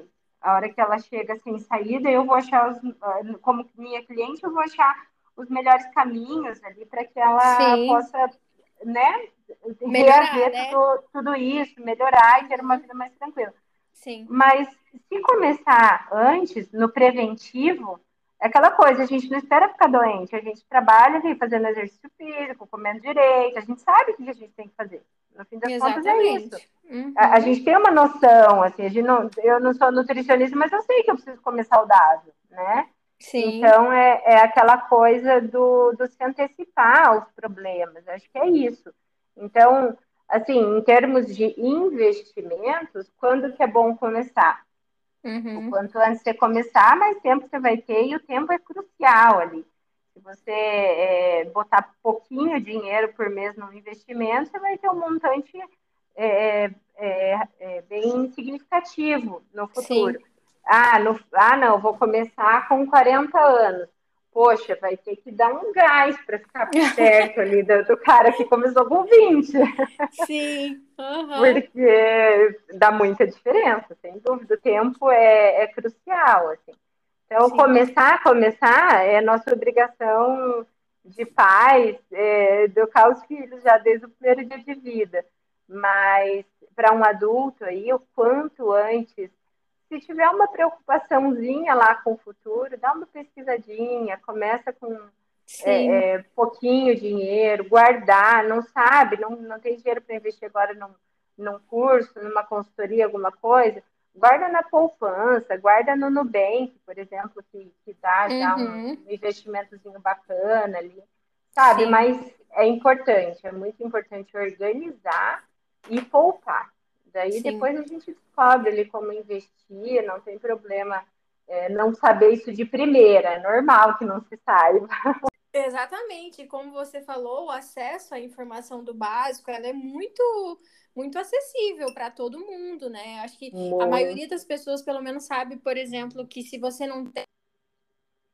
a hora que ela chega sem saída, eu vou achar, os, como minha cliente, eu vou achar os melhores caminhos ali para que ela Sim. possa, né, melhorar, reaver, né? Tudo, tudo isso, melhorar e ter uma vida mais tranquila. Sim. Mas se começar antes, no preventivo, é aquela coisa, a gente não espera ficar doente, a gente trabalha vem fazendo exercício físico, comendo direito, a gente sabe o que a gente tem que fazer. No fim das Exatamente. Contas é isso. Uhum. A, a gente tem uma noção, assim, a gente não, eu não sou nutricionista, mas eu sei que eu preciso comer saudável, né? Sim. Então, é, é aquela coisa do, do se antecipar aos problemas, acho que é isso. Então, assim, em termos de investimentos, quando que é bom começar? Uhum. O quanto antes você começar, mais tempo você vai ter, e o tempo é crucial ali. Se você é, botar pouquinho dinheiro por mês no investimento, você vai ter um montante é, é, é, bem significativo no futuro. Ah, no, ah, não, vou começar com quarenta anos. Poxa, vai ter que dar um gás para ficar perto ali do, do cara que começou com vinte. Sim. Uhum. Porque dá muita diferença, sem dúvida. O tempo é, é crucial, assim. Então, Sim. começar, começar é nossa obrigação de pais, é, educar os filhos já desde o primeiro dia de vida. Mas, para um adulto, aí, o quanto antes, se tiver uma preocupaçãozinha lá com o futuro, dá uma pesquisadinha, começa com é, é, pouquinho dinheiro, guardar, não sabe, não, não tem dinheiro para investir agora num, num curso, numa consultoria, alguma coisa. Guarda na poupança, guarda no Nubank, por exemplo, que, que dá já uhum. um investimentozinho bacana ali, sabe? Sim. Mas é importante, é muito importante organizar e poupar. Daí Sim. depois a gente descobre ali como investir, não tem problema é, não saber isso de primeira, é normal que não se saiba. Exatamente, como você falou, o acesso à informação do básico, ela é muito, muito acessível para todo mundo, né? Acho que Nossa. A maioria das pessoas, pelo menos, sabe, por exemplo, que se você não tem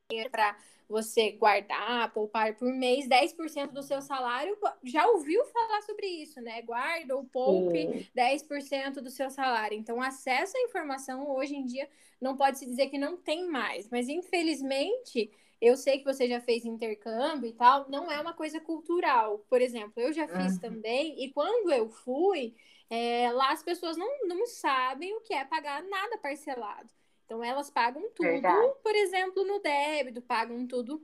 dinheiro para você guardar, poupar por mês dez por cento do seu salário. Já ouviu falar sobre isso, né? Guarda ou poupe dez por cento do seu salário. Então, acesso à informação, hoje em dia, não pode se dizer que não tem mais. Mas, infelizmente, eu sei que você já fez intercâmbio e tal, não é uma coisa cultural. Por exemplo, eu já fiz uhum. também, e quando eu fui, é, lá as pessoas não, não sabem o que é pagar nada parcelado. Então, elas pagam tudo, Verdade. por exemplo, no débito, pagam tudo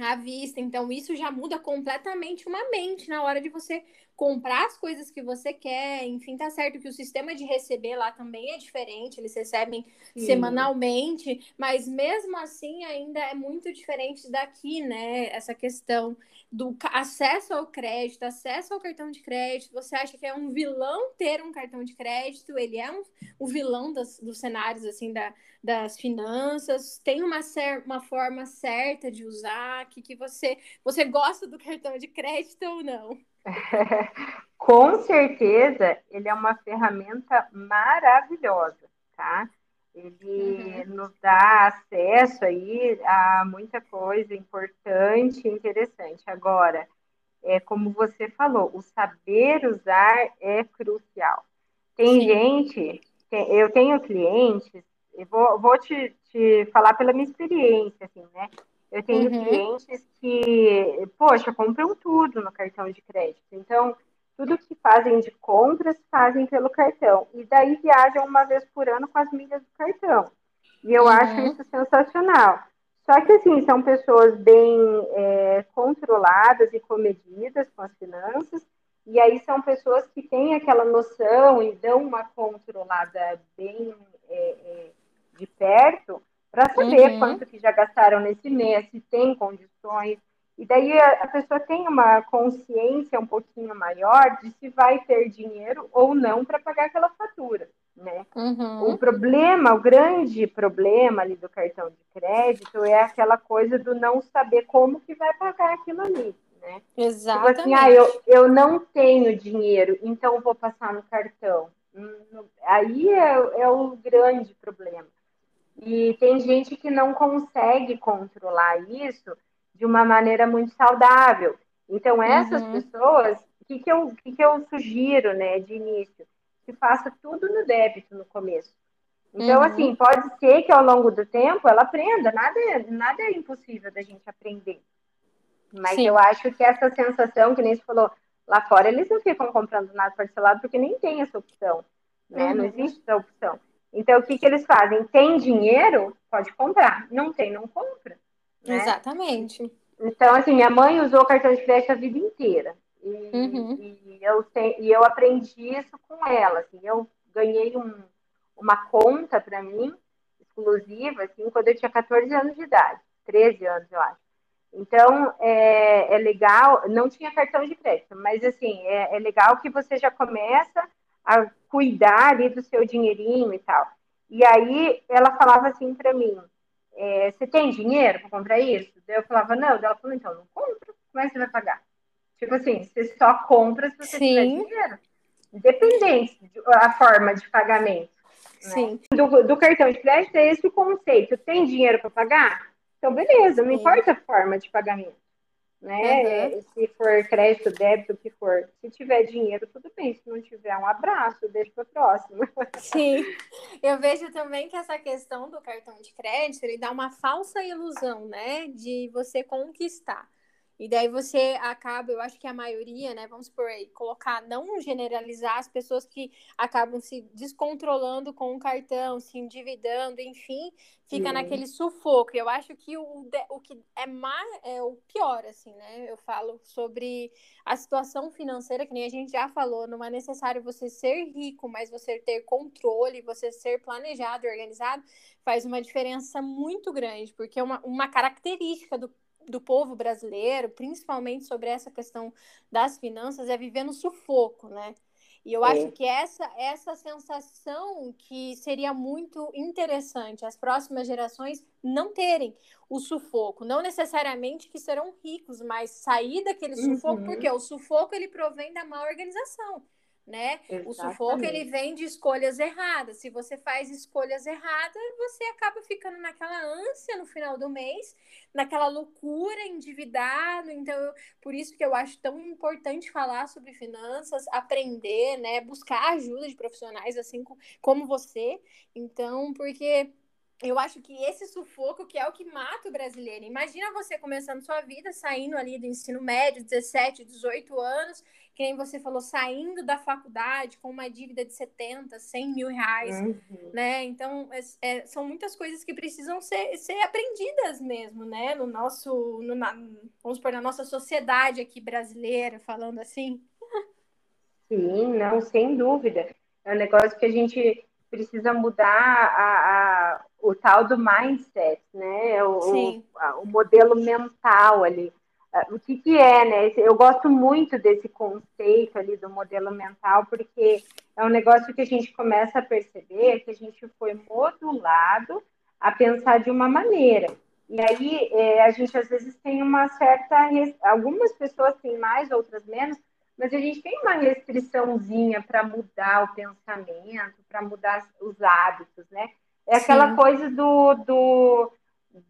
à vista. Então, isso já muda completamente uma mente na hora de você comprar as coisas que você quer. Enfim, tá certo que o sistema de receber lá também é diferente, eles recebem Sim. semanalmente, mas mesmo assim ainda é muito diferente daqui, né? Essa questão do acesso ao crédito, acesso ao cartão de crédito. Você acha que é um vilão ter um cartão de crédito? Ele é um, o vilão das, dos cenários, assim, da, das finanças. Tem uma, cer- uma forma certa de usar? Que, que você, você gosta do cartão de crédito ou não? Com certeza, ele é uma ferramenta maravilhosa, tá? Ele uhum. nos dá acesso aí a muita coisa importante e interessante. Agora, é como você falou, o saber usar é crucial. Tem Sim. gente, tem, eu tenho clientes, eu vou, vou te, te falar pela minha experiência, assim, né? Eu tenho uhum. clientes que, poxa, compram tudo no cartão de crédito. Então, tudo que fazem de compras, fazem pelo cartão. E daí viajam uma vez por ano com as milhas do cartão. E eu uhum. acho isso sensacional. Só que, assim, são pessoas bem é, controladas e comedidas com as finanças. E aí são pessoas que têm aquela noção e dão uma controlada bem é, é, de perto, para saber uhum. quanto que já gastaram nesse mês, se tem condições. E daí a pessoa tem uma consciência um pouquinho maior de se vai ter dinheiro ou não para pagar aquela fatura, né? Uhum. O problema, o grande problema ali do cartão de crédito é aquela coisa do não saber como que vai pagar aquilo ali, né? Exatamente. Tipo assim, ah, eu, eu não tenho dinheiro, então vou passar no cartão. Aí é, é o grande problema. E tem gente que não consegue controlar isso de uma maneira muito saudável. Então, essas uhum. pessoas, o que, que, eu, que, que eu sugiro, né, de início? Que faça tudo no débito no começo. Então, uhum. assim, pode ser que ao longo do tempo ela aprenda. Nada, nada é impossível da gente aprender. Mas Sim. eu acho que essa sensação, que nem você falou, lá fora eles não ficam comprando nada parcelado porque nem tem essa opção, né? Uhum. Não existe essa opção. Então, o que, que eles fazem? Tem dinheiro? Pode comprar. Não tem, não compra, né? Exatamente. Então, assim, minha mãe usou cartão de crédito a vida inteira. E, uhum. e, eu, te, e eu aprendi isso com ela, assim. Eu ganhei um, uma conta para mim, exclusiva, assim, quando eu tinha catorze anos de idade. treze anos, eu acho. Então, é, é legal... Não tinha cartão de crédito, mas, assim, é, é legal que você já começa a cuidar ali do seu dinheirinho e tal. E aí ela falava assim pra mim, é, você tem dinheiro pra comprar isso? Daí eu falava, não. Daí ela falou, então não compra, como é que você vai pagar? Tipo assim, você só compra se você Sim. tiver dinheiro. Independente da forma de pagamento. Sim. Né? Do, do cartão de crédito é esse o conceito, tem dinheiro pra pagar? Então beleza, não Sim. importa a forma de pagamento. Né? Uhum. Se for crédito, débito, o que for. Se tiver dinheiro, tudo bem. Se não tiver, um abraço, deixa para o próximo. Sim, eu vejo também que essa questão do cartão de crédito, ele dá uma falsa ilusão, né, de você conquistar. E daí você acaba, eu acho que a maioria, né, vamos por aí, colocar, não generalizar as pessoas que acabam se descontrolando com o cartão, se endividando, enfim, fica Sim. naquele sufoco. Eu acho que o, o que é, má, é o pior, assim, né, eu falo sobre a situação financeira, que nem a gente já falou, não é necessário você ser rico, mas você ter controle, você ser planejado, organizado, faz uma diferença muito grande, porque é uma, uma característica do do povo brasileiro, principalmente sobre essa questão das finanças, é viver no sufoco, né? E eu é. acho que essa, essa sensação que seria muito interessante as próximas gerações não terem o sufoco, não necessariamente que serão ricos, mas sair daquele uhum. sufoco, porque o sufoco ele provém da má organização. né? Exatamente. O sufoco, ele vem de escolhas erradas. Se você faz escolhas erradas, você acaba ficando naquela ânsia no final do mês, naquela loucura, endividado. Então, eu, por isso que eu acho tão importante falar sobre finanças, aprender, né? Buscar ajuda de profissionais, assim como você. Então, porque... eu acho que esse sufoco que é o que mata o brasileiro. Imagina você começando sua vida, saindo ali do ensino médio, dezessete, dezoito anos, que nem você falou, saindo da faculdade com uma dívida de setenta, cem mil reais, uhum. né? Então, é, é, são muitas coisas que precisam ser, ser aprendidas mesmo, né? No nosso, no, na, vamos supor, na nossa sociedade aqui brasileira, falando assim. Sim, não, sem dúvida. É um negócio que a gente... precisa mudar a, a, o tal do mindset, né? O, a, o modelo mental ali. O que que é, né? Eu gosto muito desse conceito ali do modelo mental, porque é um negócio que a gente começa a perceber que a gente foi modulado a pensar de uma maneira. E aí, é, a gente às vezes tem uma certa... algumas pessoas têm mais, outras menos, mas a gente tem uma restriçãozinha para mudar o pensamento, para mudar os hábitos, né? É aquela Sim. coisa do, do,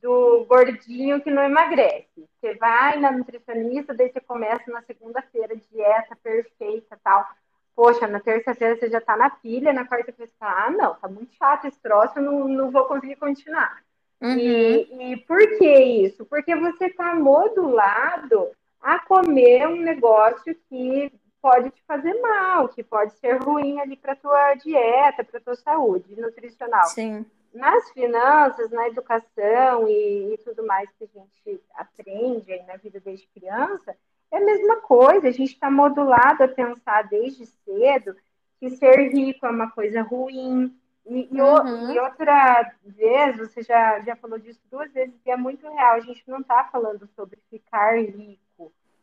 do gordinho que não emagrece. Você vai na nutricionista, daí você começa na segunda-feira, dieta perfeita e tal. Poxa, na terça-feira você já está na pilha, na quarta-feira você fala, ah, não, tá muito chato esse troço, eu não, não vou conseguir continuar. Uhum. E, e por que isso? Porque você está modulado a comer um negócio que pode te fazer mal, que pode ser ruim ali para tua dieta, para tua saúde nutricional. Sim. Nas finanças, na educação e, e tudo mais que a gente aprende aí na vida desde criança, é a mesma coisa. A gente está modulado a pensar desde cedo que ser rico é uma coisa ruim. E, e, uhum. e outra vez, você já, já falou disso duas vezes, e é muito real. A gente não está falando sobre ficar rico.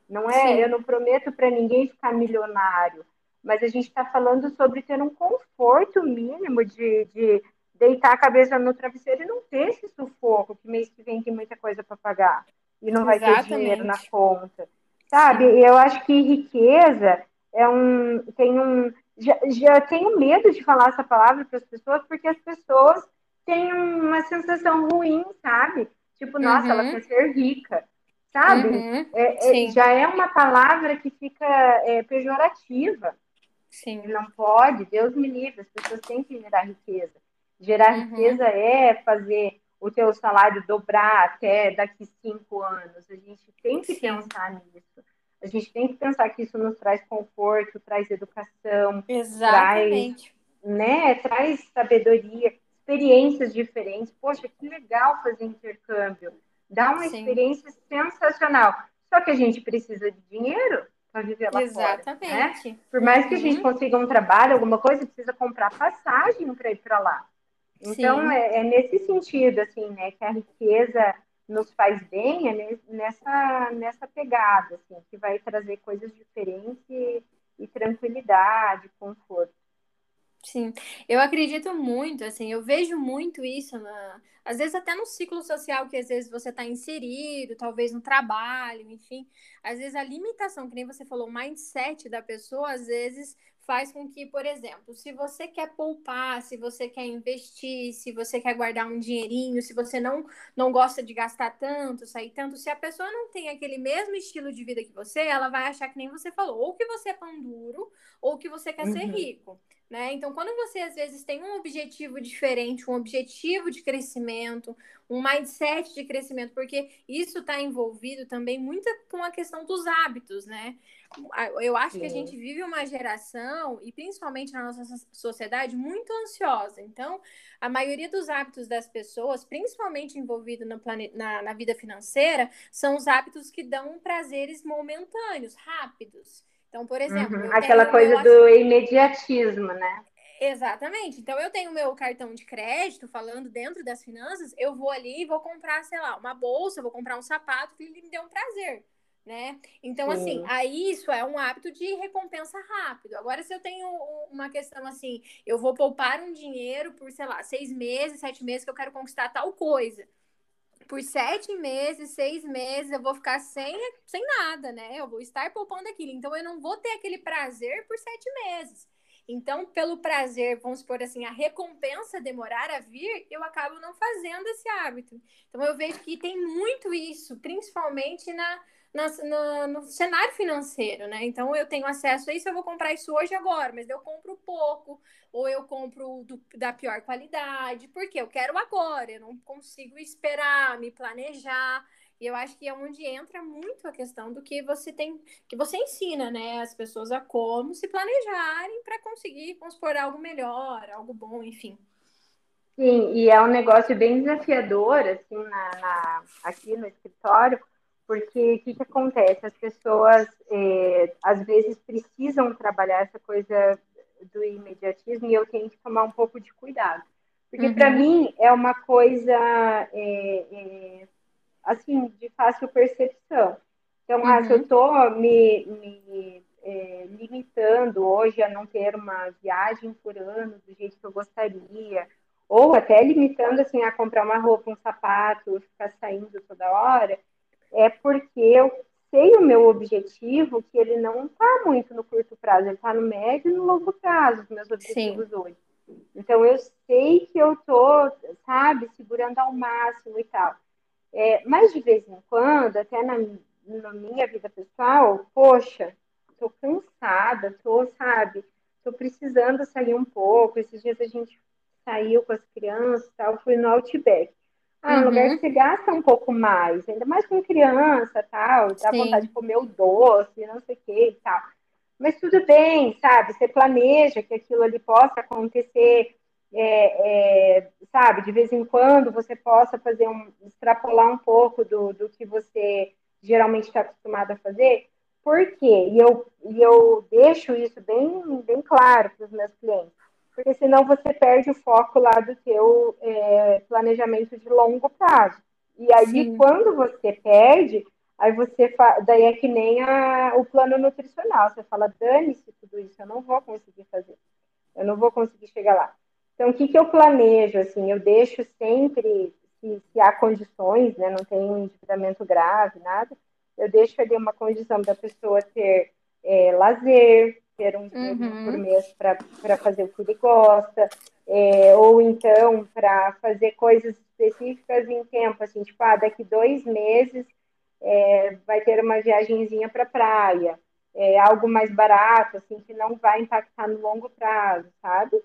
Não é, Sim. eu não prometo para ninguém ficar milionário, mas a gente está falando sobre ter um conforto mínimo de, de deitar a cabeça no travesseiro e não ter esse sufoco, que mês que vem tem muita coisa para pagar e não vai Exatamente. Ter dinheiro na conta, sabe? Sim. Eu acho que riqueza é um, tem um, já, já tenho medo de falar essa palavra para as pessoas, porque as pessoas têm uma sensação ruim, sabe? Tipo, nossa, uhum. ela quer ser rica. Sabe? Uhum, é, é, já é uma palavra que fica é, pejorativa. Sim. Não pode, Deus me livre, as pessoas têm que gerar riqueza. Gerar uhum. riqueza é fazer o teu salário dobrar até daqui cinco anos. A gente tem que Sim. pensar nisso. A gente tem que pensar que isso nos traz conforto, traz educação, Exatamente. Traz, né, traz sabedoria, experiências diferentes. Poxa, que legal fazer intercâmbio. Dá uma Sim. experiência sensacional. Só que a gente precisa de dinheiro para viver lá Exatamente. Fora. Exatamente. Né? Por mais que a gente consiga um trabalho, alguma coisa, precisa comprar passagem para ir para lá. Então, é, é nesse sentido, assim, né? Que a riqueza nos faz bem, é nessa, nessa pegada, assim, que vai trazer coisas diferentes e, e tranquilidade, conforto. Sim, eu acredito muito, assim, eu vejo muito isso, na... às vezes até no ciclo social que às vezes você está inserido, talvez no trabalho, enfim, às vezes a limitação, que nem você falou, o mindset da pessoa, às vezes faz com que, por exemplo, se você quer poupar, se você quer investir, se você quer guardar um dinheirinho, se você não, não gosta de gastar tanto, sair tanto, se a pessoa não tem aquele mesmo estilo de vida que você, ela vai achar que nem você falou, ou que você é pão duro, ou que você quer uhum. ser rico. Né? Então, quando você, às vezes, tem um objetivo diferente, um objetivo de crescimento, um mindset de crescimento, porque isso está envolvido também muito com a questão dos hábitos, né? Eu acho Sim. que a gente vive uma geração, e principalmente na nossa sociedade, muito ansiosa. Então, a maioria dos hábitos das pessoas, principalmente envolvido no plane... na, na vida financeira, são os hábitos que dão prazeres momentâneos, rápidos. Então, por exemplo... Uhum. Aquela coisa do assunto... imediatismo, né? Exatamente. Então, eu tenho meu cartão de crédito, falando dentro das finanças, eu vou ali e vou comprar, sei lá, uma bolsa, vou comprar um sapato, que ele me deu um prazer, né? Então, Sim. assim, aí isso é um hábito de recompensa rápido. Agora, se eu tenho uma questão assim, eu vou poupar um dinheiro por, sei lá, seis meses, sete meses, que eu quero conquistar tal coisa. por sete meses, seis meses, eu vou ficar sem, sem nada, né? Eu vou estar poupando aquilo. Então, eu não vou ter aquele prazer por sete meses. Então, pelo prazer, vamos supor assim, a recompensa demorar a vir, eu acabo não fazendo esse hábito. Então, eu vejo que tem muito isso, principalmente na, na, na, no cenário financeiro, né? Então, eu tenho acesso a isso, eu vou comprar isso hoje agora, mas eu compro pouco, ou eu compro do, da pior qualidade, porque eu quero agora, eu não consigo esperar, me planejar. E eu acho que é onde entra muito a questão do que você tem, que você ensina, né, as pessoas a como se planejarem para conseguir compor algo melhor, algo bom, enfim. Sim, e é um negócio bem desafiador, assim, na, na, aqui no escritório, porque o que, que acontece? As pessoas, é, às vezes, precisam trabalhar essa coisa do imediatismo e eu tenho que tomar um pouco de cuidado. Porque, uhum. para mim, é uma coisa... É, é, assim, de fácil percepção. Então, uhum. ah, se eu estou me, me é, limitando hoje a não ter uma viagem por ano do jeito que eu gostaria, ou até limitando, assim, a comprar uma roupa, um sapato, ficar saindo toda hora, é porque eu sei o meu objetivo, que ele não está muito no curto prazo, ele está no médio e no longo prazo, os meus objetivos Sim. hoje. Então, eu sei que eu estou, sabe, segurando ao máximo e tal. É, mas de vez em quando, até na, na minha vida pessoal, poxa, tô cansada, tô, sabe, tô precisando sair um pouco. Esses dias a gente saiu com as crianças e tal, fui no Outback. Ah, uhum. lugar que você gasta um pouco mais, ainda mais com criança e tal, dá Sim. vontade de comer o doce, não sei o que e tal. Mas tudo bem, sabe, você planeja que aquilo ali possa acontecer. É, é, sabe, de vez em quando você possa fazer um, extrapolar um pouco do, do que você geralmente está acostumado a fazer. Por quê? E eu, e eu deixo isso bem, bem claro para os meus clientes, porque senão você perde o foco lá do seu é, planejamento de longo prazo. E aí, Sim. quando você perde, aí você fa... daí é que nem a, o plano nutricional. Você fala, dane-se tudo isso, eu não vou conseguir fazer, eu não vou conseguir chegar lá. Então, o que, que eu planejo? Assim, eu deixo sempre, se, se há condições, né, não tem um endividamento grave, nada, eu deixo ali uma condição da pessoa ter é, lazer, ter um dia uhum. por mês para fazer o que ele gosta, é, ou então para fazer coisas específicas em tempo, assim, tipo, ah, daqui dois meses é, vai ter uma viagenzinha para praia, é, algo mais barato, assim, que não vai impactar no longo prazo, sabe?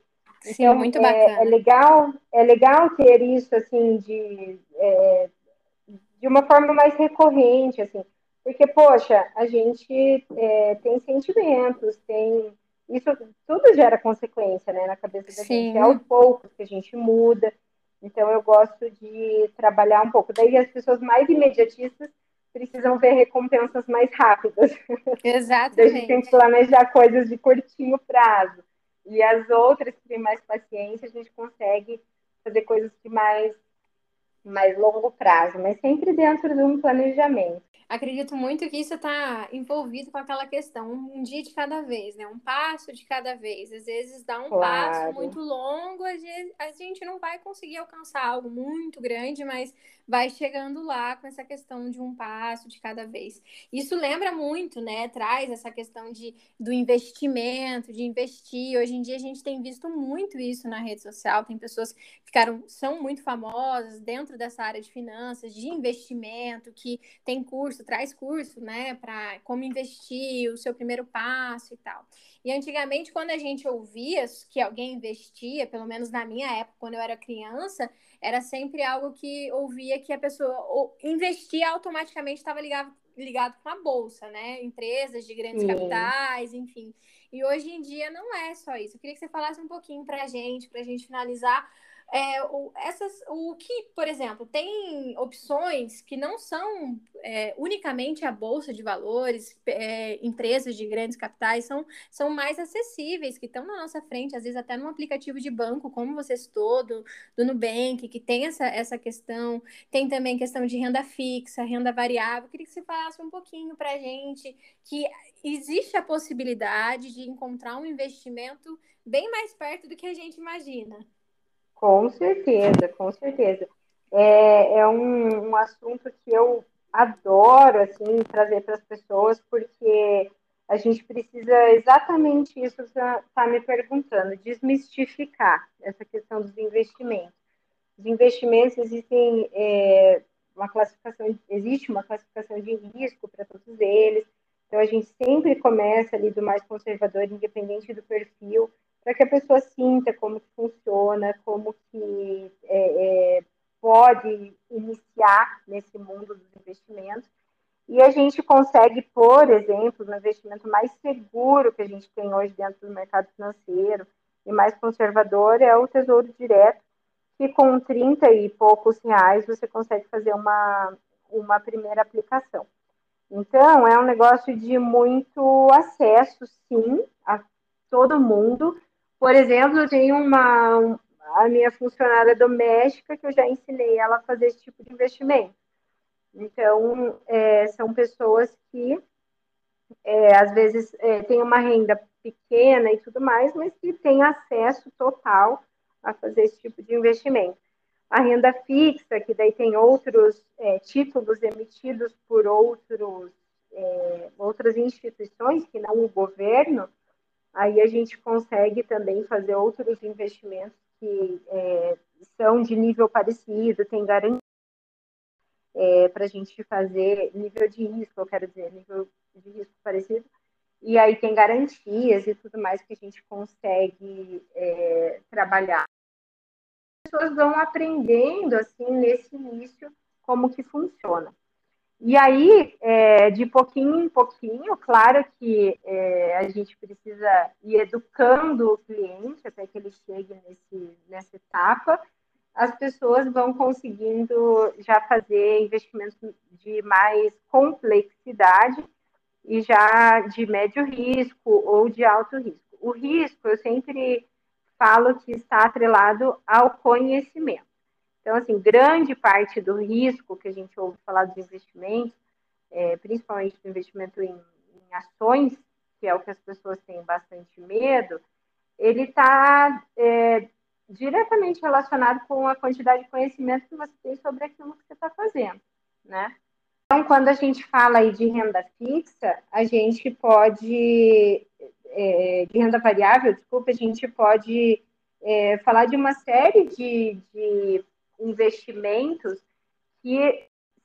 Então, Sim, muito bacana. É, é, legal, é legal ter isso, assim, de, é, de uma forma mais recorrente, assim. Porque, poxa, a gente é, tem sentimentos, tem... Isso tudo gera consequência, né? Na cabeça da Sim. gente. É aos poucos que a gente muda. Então, eu gosto de trabalhar um pouco. Daí, as pessoas mais imediatistas precisam ver recompensas mais rápidas. Exatamente. Daí a gente tem que planejar coisas de curtinho prazo. E as outras que têm mais paciência, a gente consegue fazer coisas de mais, mais longo prazo, mas sempre dentro de um planejamento. Acredito muito que isso está envolvido com aquela questão, um dia de cada vez, né? Um passo de cada vez. Às vezes dá um claro. passo muito longo, às vezes a gente não vai conseguir alcançar algo muito grande, mas vai chegando lá com essa questão de um passo de cada vez. Isso lembra muito, né? Traz essa questão de, do investimento, de investir. Hoje em dia a gente tem visto muito isso na rede social. Tem pessoas que ficaram, são muito famosas dentro dessa área de finanças, de investimento, que tem curso, traz curso, né, para como investir, o seu primeiro passo e tal. E antigamente, quando a gente ouvia que alguém investia, pelo menos na minha época, quando eu era criança, era sempre algo que ouvia que a pessoa investia automaticamente, estava ligado, ligado com a bolsa, né, empresas de grandes Sim. capitais, enfim. E hoje em dia não é só isso. Eu queria que você falasse um pouquinho para a gente, para a gente finalizar. É, o, essas, o que, por exemplo, tem opções que não são é, unicamente a Bolsa de Valores, é, empresas de grandes capitais, são, são mais acessíveis, que estão na nossa frente, às vezes até num aplicativo de banco, como você citou, do, do Nubank, que tem essa, essa questão. Tem também questão de renda fixa, renda variável. Eu queria que você falasse um pouquinho para a gente que existe a possibilidade de encontrar um investimento bem mais perto do que a gente imagina. Com certeza, com certeza. é, é um, um assunto que eu adoro, assim, trazer para as pessoas, porque a gente precisa exatamente isso que você está me perguntando, desmistificar essa questão dos investimentos. Os investimentos existem... É, uma classificação, existe uma classificação de risco para todos eles, então a gente sempre começa ali do mais conservador, independente do perfil, para que a pessoa sinta como que funciona, como que é, é, pode iniciar nesse mundo dos investimentos, e a gente consegue, por exemplo, no investimento mais seguro que a gente tem hoje dentro do mercado financeiro e mais conservador é o Tesouro Direto, que com trinta e poucos reais você consegue fazer uma, uma primeira aplicação. Então, é um negócio de muito acesso, sim, a todo mundo. Por exemplo, eu tenho uma, a minha funcionária doméstica que eu já ensinei ela a fazer esse tipo de investimento. Então, é, são pessoas que, é, às vezes, é, têm uma renda pequena e tudo mais, mas que têm acesso total a fazer esse tipo de investimento. A renda fixa, que daí tem outros é, títulos emitidos por outros, é, outras instituições, que não o governo, aí a gente consegue também fazer outros investimentos que é, são de nível parecido, tem garantia é, para a gente fazer nível de risco, eu quero dizer, nível de risco parecido, e aí tem garantias e tudo mais que a gente consegue é, trabalhar. As pessoas vão aprendendo, assim, nesse início, como que funciona. E aí, é, de pouquinho em pouquinho, claro que é, a gente precisa ir educando o cliente até que ele chegue nesse, nessa etapa, as pessoas vão conseguindo já fazer investimentos de mais complexidade e já de médio risco ou de alto risco. O risco, eu sempre falo que está atrelado ao conhecimento. Então, assim, grande parte do risco que a gente ouve falar dos investimentos, é, principalmente do investimento em, em ações, que é o que as pessoas têm bastante medo, ele está é, diretamente relacionado com a quantidade de conhecimento que você tem sobre aquilo que você está fazendo, né? Então, quando a gente fala aí de renda fixa, a gente pode, é, de renda variável, desculpa, a gente pode é, falar de uma série de, de investimentos que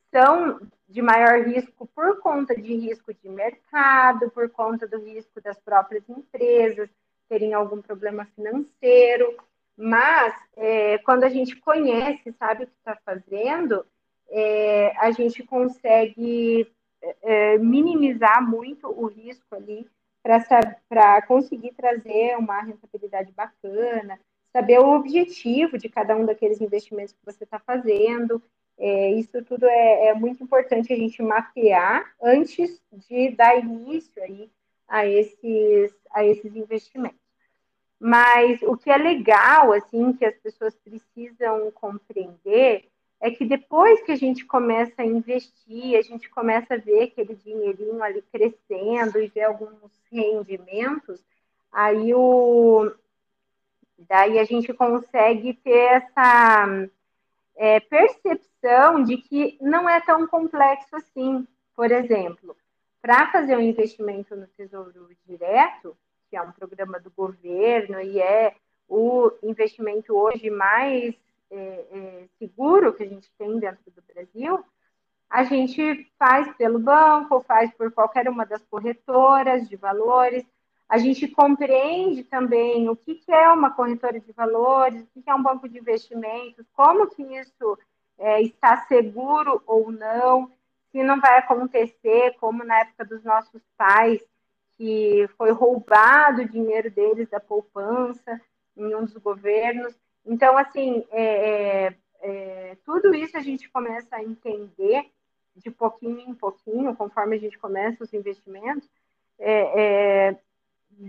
são de maior risco por conta de risco de mercado, por conta do risco das próprias empresas terem algum problema financeiro, mas é, quando a gente conhece, sabe o que está fazendo, É, a gente consegue é, minimizar muito o risco ali para conseguir trazer uma rentabilidade bacana, saber o objetivo de cada um daqueles investimentos que você está fazendo. É, isso tudo é, é muito importante a gente mapear antes de dar início aí a esses, a esses investimentos. Mas o que é legal, assim, que as pessoas precisam compreender é que depois que a gente começa a investir, a gente começa a ver aquele dinheirinho ali crescendo e ver alguns rendimentos, aí o... daí a gente consegue ter essa é, percepção de que não é tão complexo assim. Por exemplo, para fazer um investimento no Tesouro Direto, que é um programa do governo e é o investimento hoje mais É, é, seguro que a gente tem dentro do Brasil, a gente faz pelo banco, faz por qualquer uma das corretoras de valores, a gente compreende também o que, que é uma corretora de valores, o que, que é um banco de investimentos, como que isso é, está seguro ou não, se não vai acontecer, como na época dos nossos pais, que foi roubado o dinheiro deles da poupança em um dos governos. Então, assim, é, é, tudo isso a gente começa a entender de pouquinho em pouquinho, conforme a gente começa os investimentos, é, é,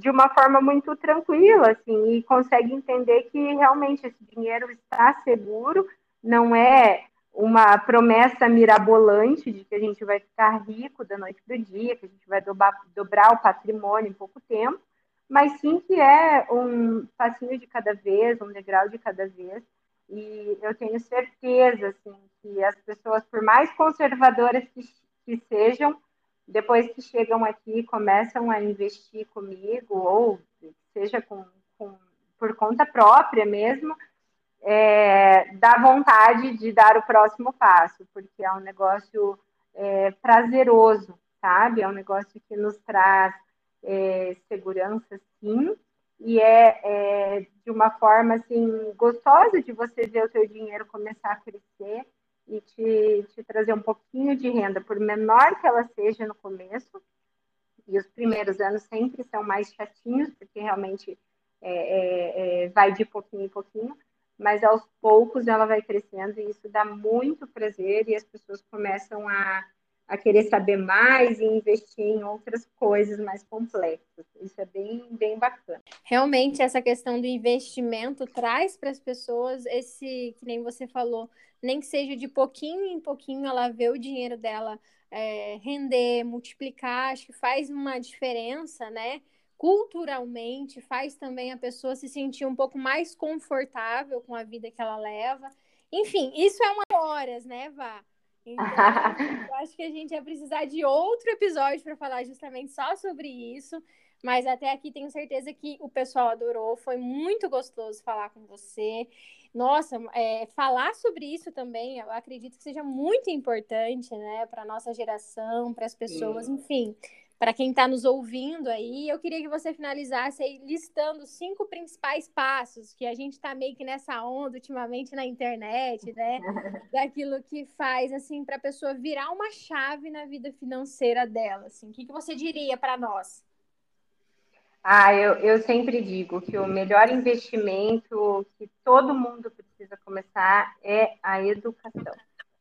de uma forma muito tranquila, assim, e consegue entender que realmente esse dinheiro está seguro, não é uma promessa mirabolante de que a gente vai ficar rico da noite para o dia, que a gente vai dobrar, dobrar o patrimônio em pouco tempo, mas sim que é um passinho de cada vez, um degrau de cada vez, E eu tenho certeza, assim, que as pessoas, por mais conservadoras que, que sejam, depois que chegam aqui e começam a investir comigo, ou seja com, com, por conta própria mesmo, é, dá vontade de dar o próximo passo, porque é um negócio é, prazeroso, sabe? É um negócio que nos traz é, segurança, sim, e é, é de uma forma, assim, gostosa de você ver o seu dinheiro começar a crescer e te, te trazer um pouquinho de renda, por menor que ela seja no começo. E os primeiros anos sempre são mais chatinhos, porque realmente é, é, é, vai de pouquinho em pouquinho, mas aos poucos ela vai crescendo e isso dá muito prazer e as pessoas começam a, a querer saber mais e investir em outras coisas mais complexas. Isso é bem, bem bacana. Realmente, essa questão do investimento traz para as pessoas esse, que nem você falou, nem que seja de pouquinho em pouquinho, ela vê o dinheiro dela é, render, multiplicar, acho que faz uma diferença, né? Culturalmente, faz também a pessoa se sentir um pouco mais confortável com a vida que ela leva. Enfim, isso é uma horas, né, Vá? Então, eu acho que a gente ia precisar de outro episódio para falar justamente só sobre isso, mas até aqui tenho certeza que o pessoal adorou, foi muito gostoso falar com você. Nossa, é, falar sobre isso também, eu acredito que seja muito importante, né, para a nossa geração, para as pessoas, Sim. enfim, para quem está nos ouvindo aí. Eu queria que você finalizasse aí listando os cinco principais passos, que a gente está meio que nessa onda ultimamente na internet, né, daquilo que faz, assim, para a pessoa virar uma chave na vida financeira dela, assim. O que, que você diria para nós? Ah, eu, eu sempre digo que o melhor investimento que todo mundo precisa começar é a educação,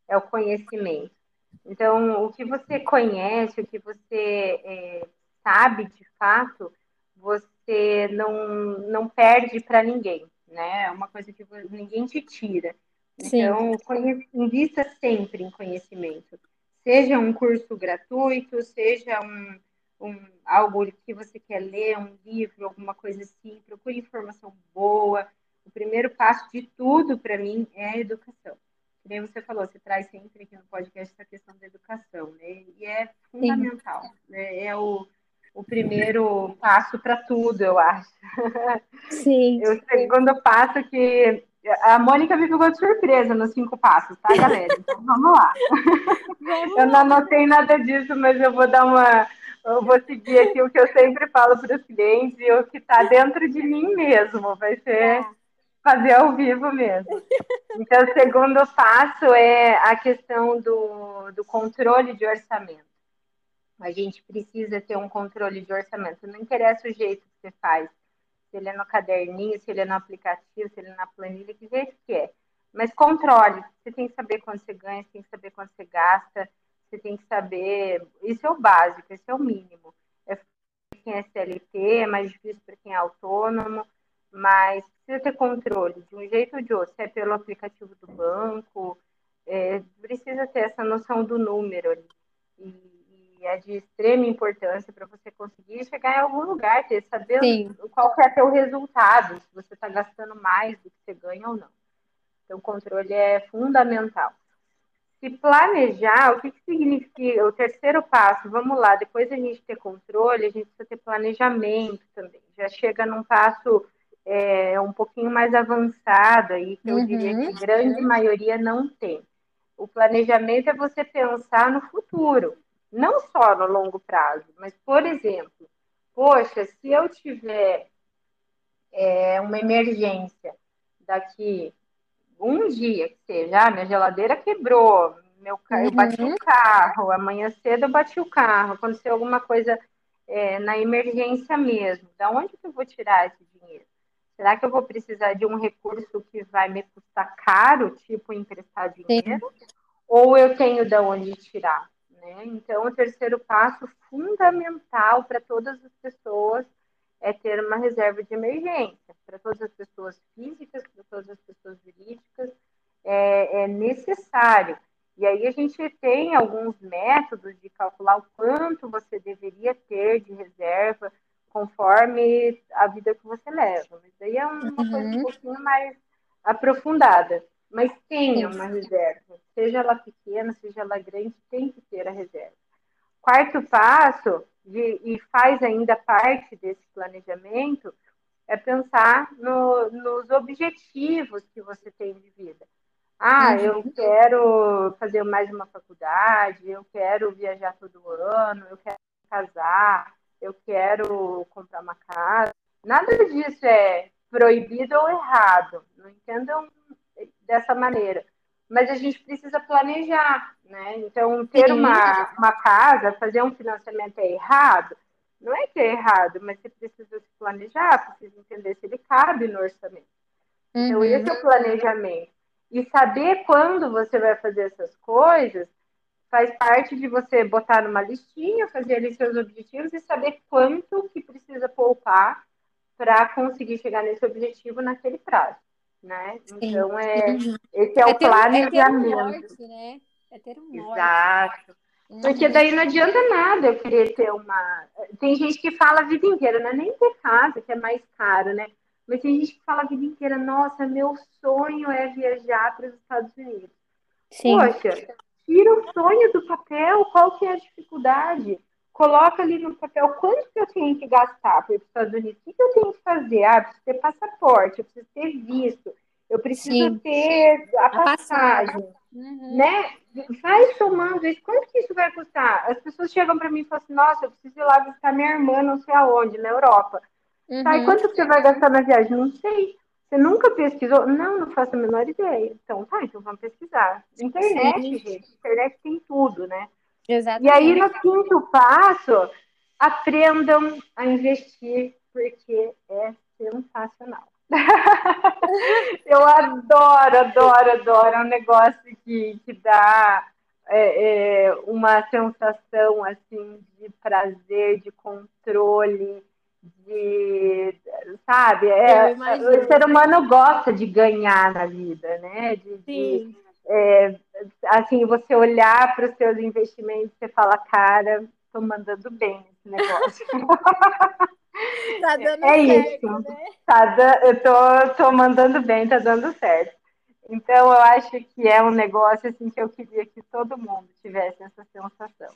é o conhecimento. Então, o que você conhece, o que você é, sabe de fato, você não, não perde para ninguém, né? É uma coisa que ninguém te tira. Sim. Então, conhece, invista sempre em conhecimento. Seja um curso gratuito, seja um... Um, algo que você quer ler, um livro, alguma coisa assim, procure informação boa. O primeiro passo de tudo, para mim, é a educação. Como você falou, você traz sempre aqui no podcast essa questão da educação, né? E é fundamental, né? É o, o primeiro passo para tudo, eu acho. Sim. O segundo passo que... A Mônica me pegou de surpresa nos cinco passos, tá, galera? Então, vamos lá. Eu não anotei nada disso, mas eu vou dar uma... Eu vou seguir aqui o que eu sempre falo para os clientes e o que está dentro de mim mesmo. Vai ser fazer ao vivo mesmo. Então, o segundo passo é a questão do, do controle de orçamento. A gente precisa ter um controle de orçamento. Não interessa o jeito que você faz. Se ele é no caderninho, se ele é no aplicativo, se ele é na planilha, que jeito que é. Mas controle. Você tem que saber quando você ganha, você tem que saber quando você gasta. Você tem que saber, isso é o básico, esse é o mínimo. É para quem é C L T, é mais difícil para quem é autônomo, mas precisa ter controle de um jeito ou de outro, se é pelo aplicativo do banco, é, precisa ter essa noção do número ali. E, e é de extrema importância para você conseguir chegar em algum lugar, ter, saber Sim. qual é o teu resultado, se você está gastando mais do que você ganha ou não. Então, o controle é fundamental. Se planejar, o que, que significa o terceiro passo? Vamos lá, depois a gente ter controle, a gente precisa ter planejamento também. Já chega num passo é, um pouquinho mais avançado aí, que eu uhum. diria que a grande maioria não tem. O planejamento é você pensar no futuro, não só no longo prazo, mas, por exemplo, poxa, se eu tiver é, uma emergência daqui... Um dia que seja, ah, minha geladeira quebrou, meu carro, uhum. eu bati o carro, amanhã cedo eu bati o carro, aconteceu alguma coisa é, na emergência mesmo. Da onde que eu vou tirar esse dinheiro? Será que eu vou precisar de um recurso que vai me custar caro, tipo emprestar dinheiro? Sim. Ou eu tenho da onde tirar? Né? Então, o terceiro passo fundamental para todas as pessoas é ter uma reserva de emergência para todas as pessoas físicas, para todas as pessoas jurídicas, é, é necessário. E aí a gente tem alguns métodos de calcular o quanto você deveria ter de reserva conforme a vida que você leva. Mas aí é uma uhum. coisa um pouquinho mais aprofundada, mas tenha uma reserva, seja ela pequena, seja ela grande, tem que ter a reserva. Quarto passo, de, e faz ainda parte desse planejamento, é pensar no, nos objetivos que você tem de vida. Ah, eu quero fazer mais uma faculdade, eu quero viajar todo ano, eu quero casar, eu quero comprar uma casa. Nada disso é proibido ou errado, não entendam dessa maneira. Mas a gente precisa planejar, né? Então, ter uma, uma casa, fazer um financiamento é errado? Não é que é errado, mas você precisa se planejar, precisa entender se ele cabe no orçamento. Então, uhum. esse é o planejamento. E saber quando você vai fazer essas coisas faz parte de você botar numa listinha, fazer ali seus objetivos e saber quanto que precisa poupar para conseguir chegar nesse objetivo naquele prazo, né? Sim. Então, é, esse é, é o ter, planejamento. É ter um norte, né? É ter um norte. Exato. Hum. Porque daí não adianta nada eu querer ter uma... Tem gente que fala a vida inteira, não é nem ter casa, que é mais caro, né? Mas tem gente que fala a vida inteira, nossa, meu sonho é viajar para os Estados Unidos. Sim. Poxa, tira o sonho do papel, qual que é a dificuldade? Coloca ali no papel quanto que eu tenho que gastar para os Estados Unidos. O que eu tenho que fazer? Ah, eu preciso ter passaporte, eu preciso ter visto, eu preciso Sim. ter a, a passagem. passagem. Uhum. Né? Vai somando isso. Quanto que isso vai custar? As pessoas chegam para mim e falam assim, nossa, eu preciso ir lá visitar minha irmã não sei aonde, na Europa. Uhum. Tá, e quanto que você vai gastar na viagem? Não sei. Você nunca pesquisou? Não, não faço a menor ideia. Então, tá, então vamos pesquisar. Internet, Sim. gente. Internet tem tudo, né? Exatamente. E aí, no quinto passo, aprendam a investir, porque é sensacional. Eu adoro, adoro, adoro. É um negócio que, que dá é, é, uma sensação, assim, de prazer, de controle, de, sabe, é, o ser humano gosta de ganhar na vida, né? De, Sim. de, é, assim, você olhar para os seus investimentos e você fala, cara, estou mandando bem esse negócio. Tá dando é certo, isso. Né? Tá da... Eu tô, tô mandando bem, tá dando certo. Então, eu acho que é um negócio assim, que eu queria que todo mundo tivesse essa sensação.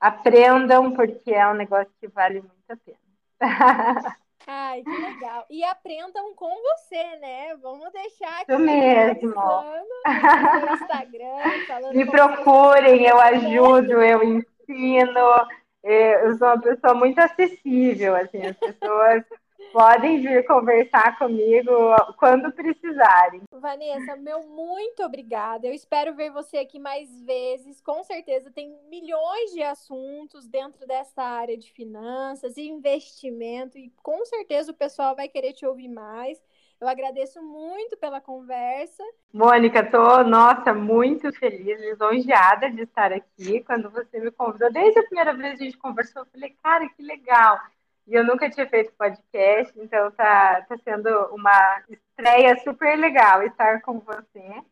Aprendam, porque é um negócio que vale muito a pena. Ai, que legal. E aprendam com você, né? Vamos deixar aqui. Isso mesmo. No Instagram, falando Me procurem, eu ajudo, eu ensino. Eu sou uma pessoa muito acessível, assim, as pessoas podem vir conversar comigo quando precisarem. Vanessa, meu muito obrigada. Eu espero ver você aqui mais vezes. Com certeza tem milhões de assuntos dentro dessa área de finanças e investimento e com certeza o pessoal vai querer te ouvir mais. Eu agradeço muito pela conversa. Mônica, tô, nossa, muito feliz, lisonjeada de estar aqui. Quando você me convidou, desde a primeira vez que a gente conversou, eu falei, cara, que legal. E eu nunca tinha feito podcast, então tá, tá sendo uma estreia super legal estar com você.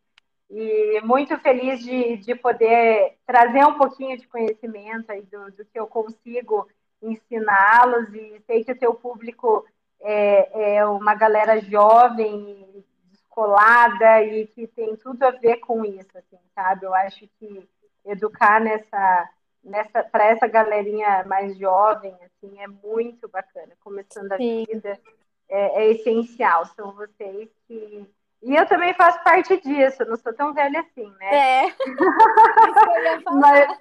E muito feliz de, de poder trazer um pouquinho de conhecimento aí do, do que eu consigo ensiná-los. E sei que o teu público... É, é uma galera jovem, descolada e que tem tudo a ver com isso, assim, sabe? Eu acho que educar nessa, nessa, para essa galerinha mais jovem, assim, é muito bacana. Começando a Sim. vida é, é essencial. São vocês que e eu também faço parte disso. Não sou tão velha assim, né? É. Isso eu ia falar. Mas,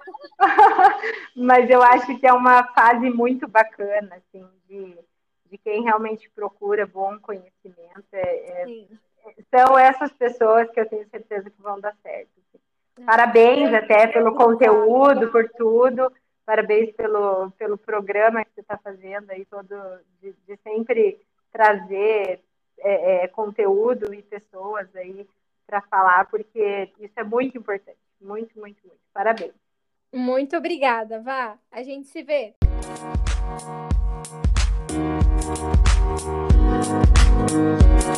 mas eu acho que é uma fase muito bacana, assim, de de quem realmente procura bom conhecimento. É, é, são essas pessoas que eu tenho certeza que vão dar certo. Parabéns até pelo conteúdo, por tudo. Parabéns pelo, pelo programa que você está fazendo aí, todo, de, de sempre trazer é, é, conteúdo e pessoas aí para falar, porque isso é muito importante. Muito, muito, muito. Parabéns. Muito obrigada, Vá. A gente se vê. We'll be right back.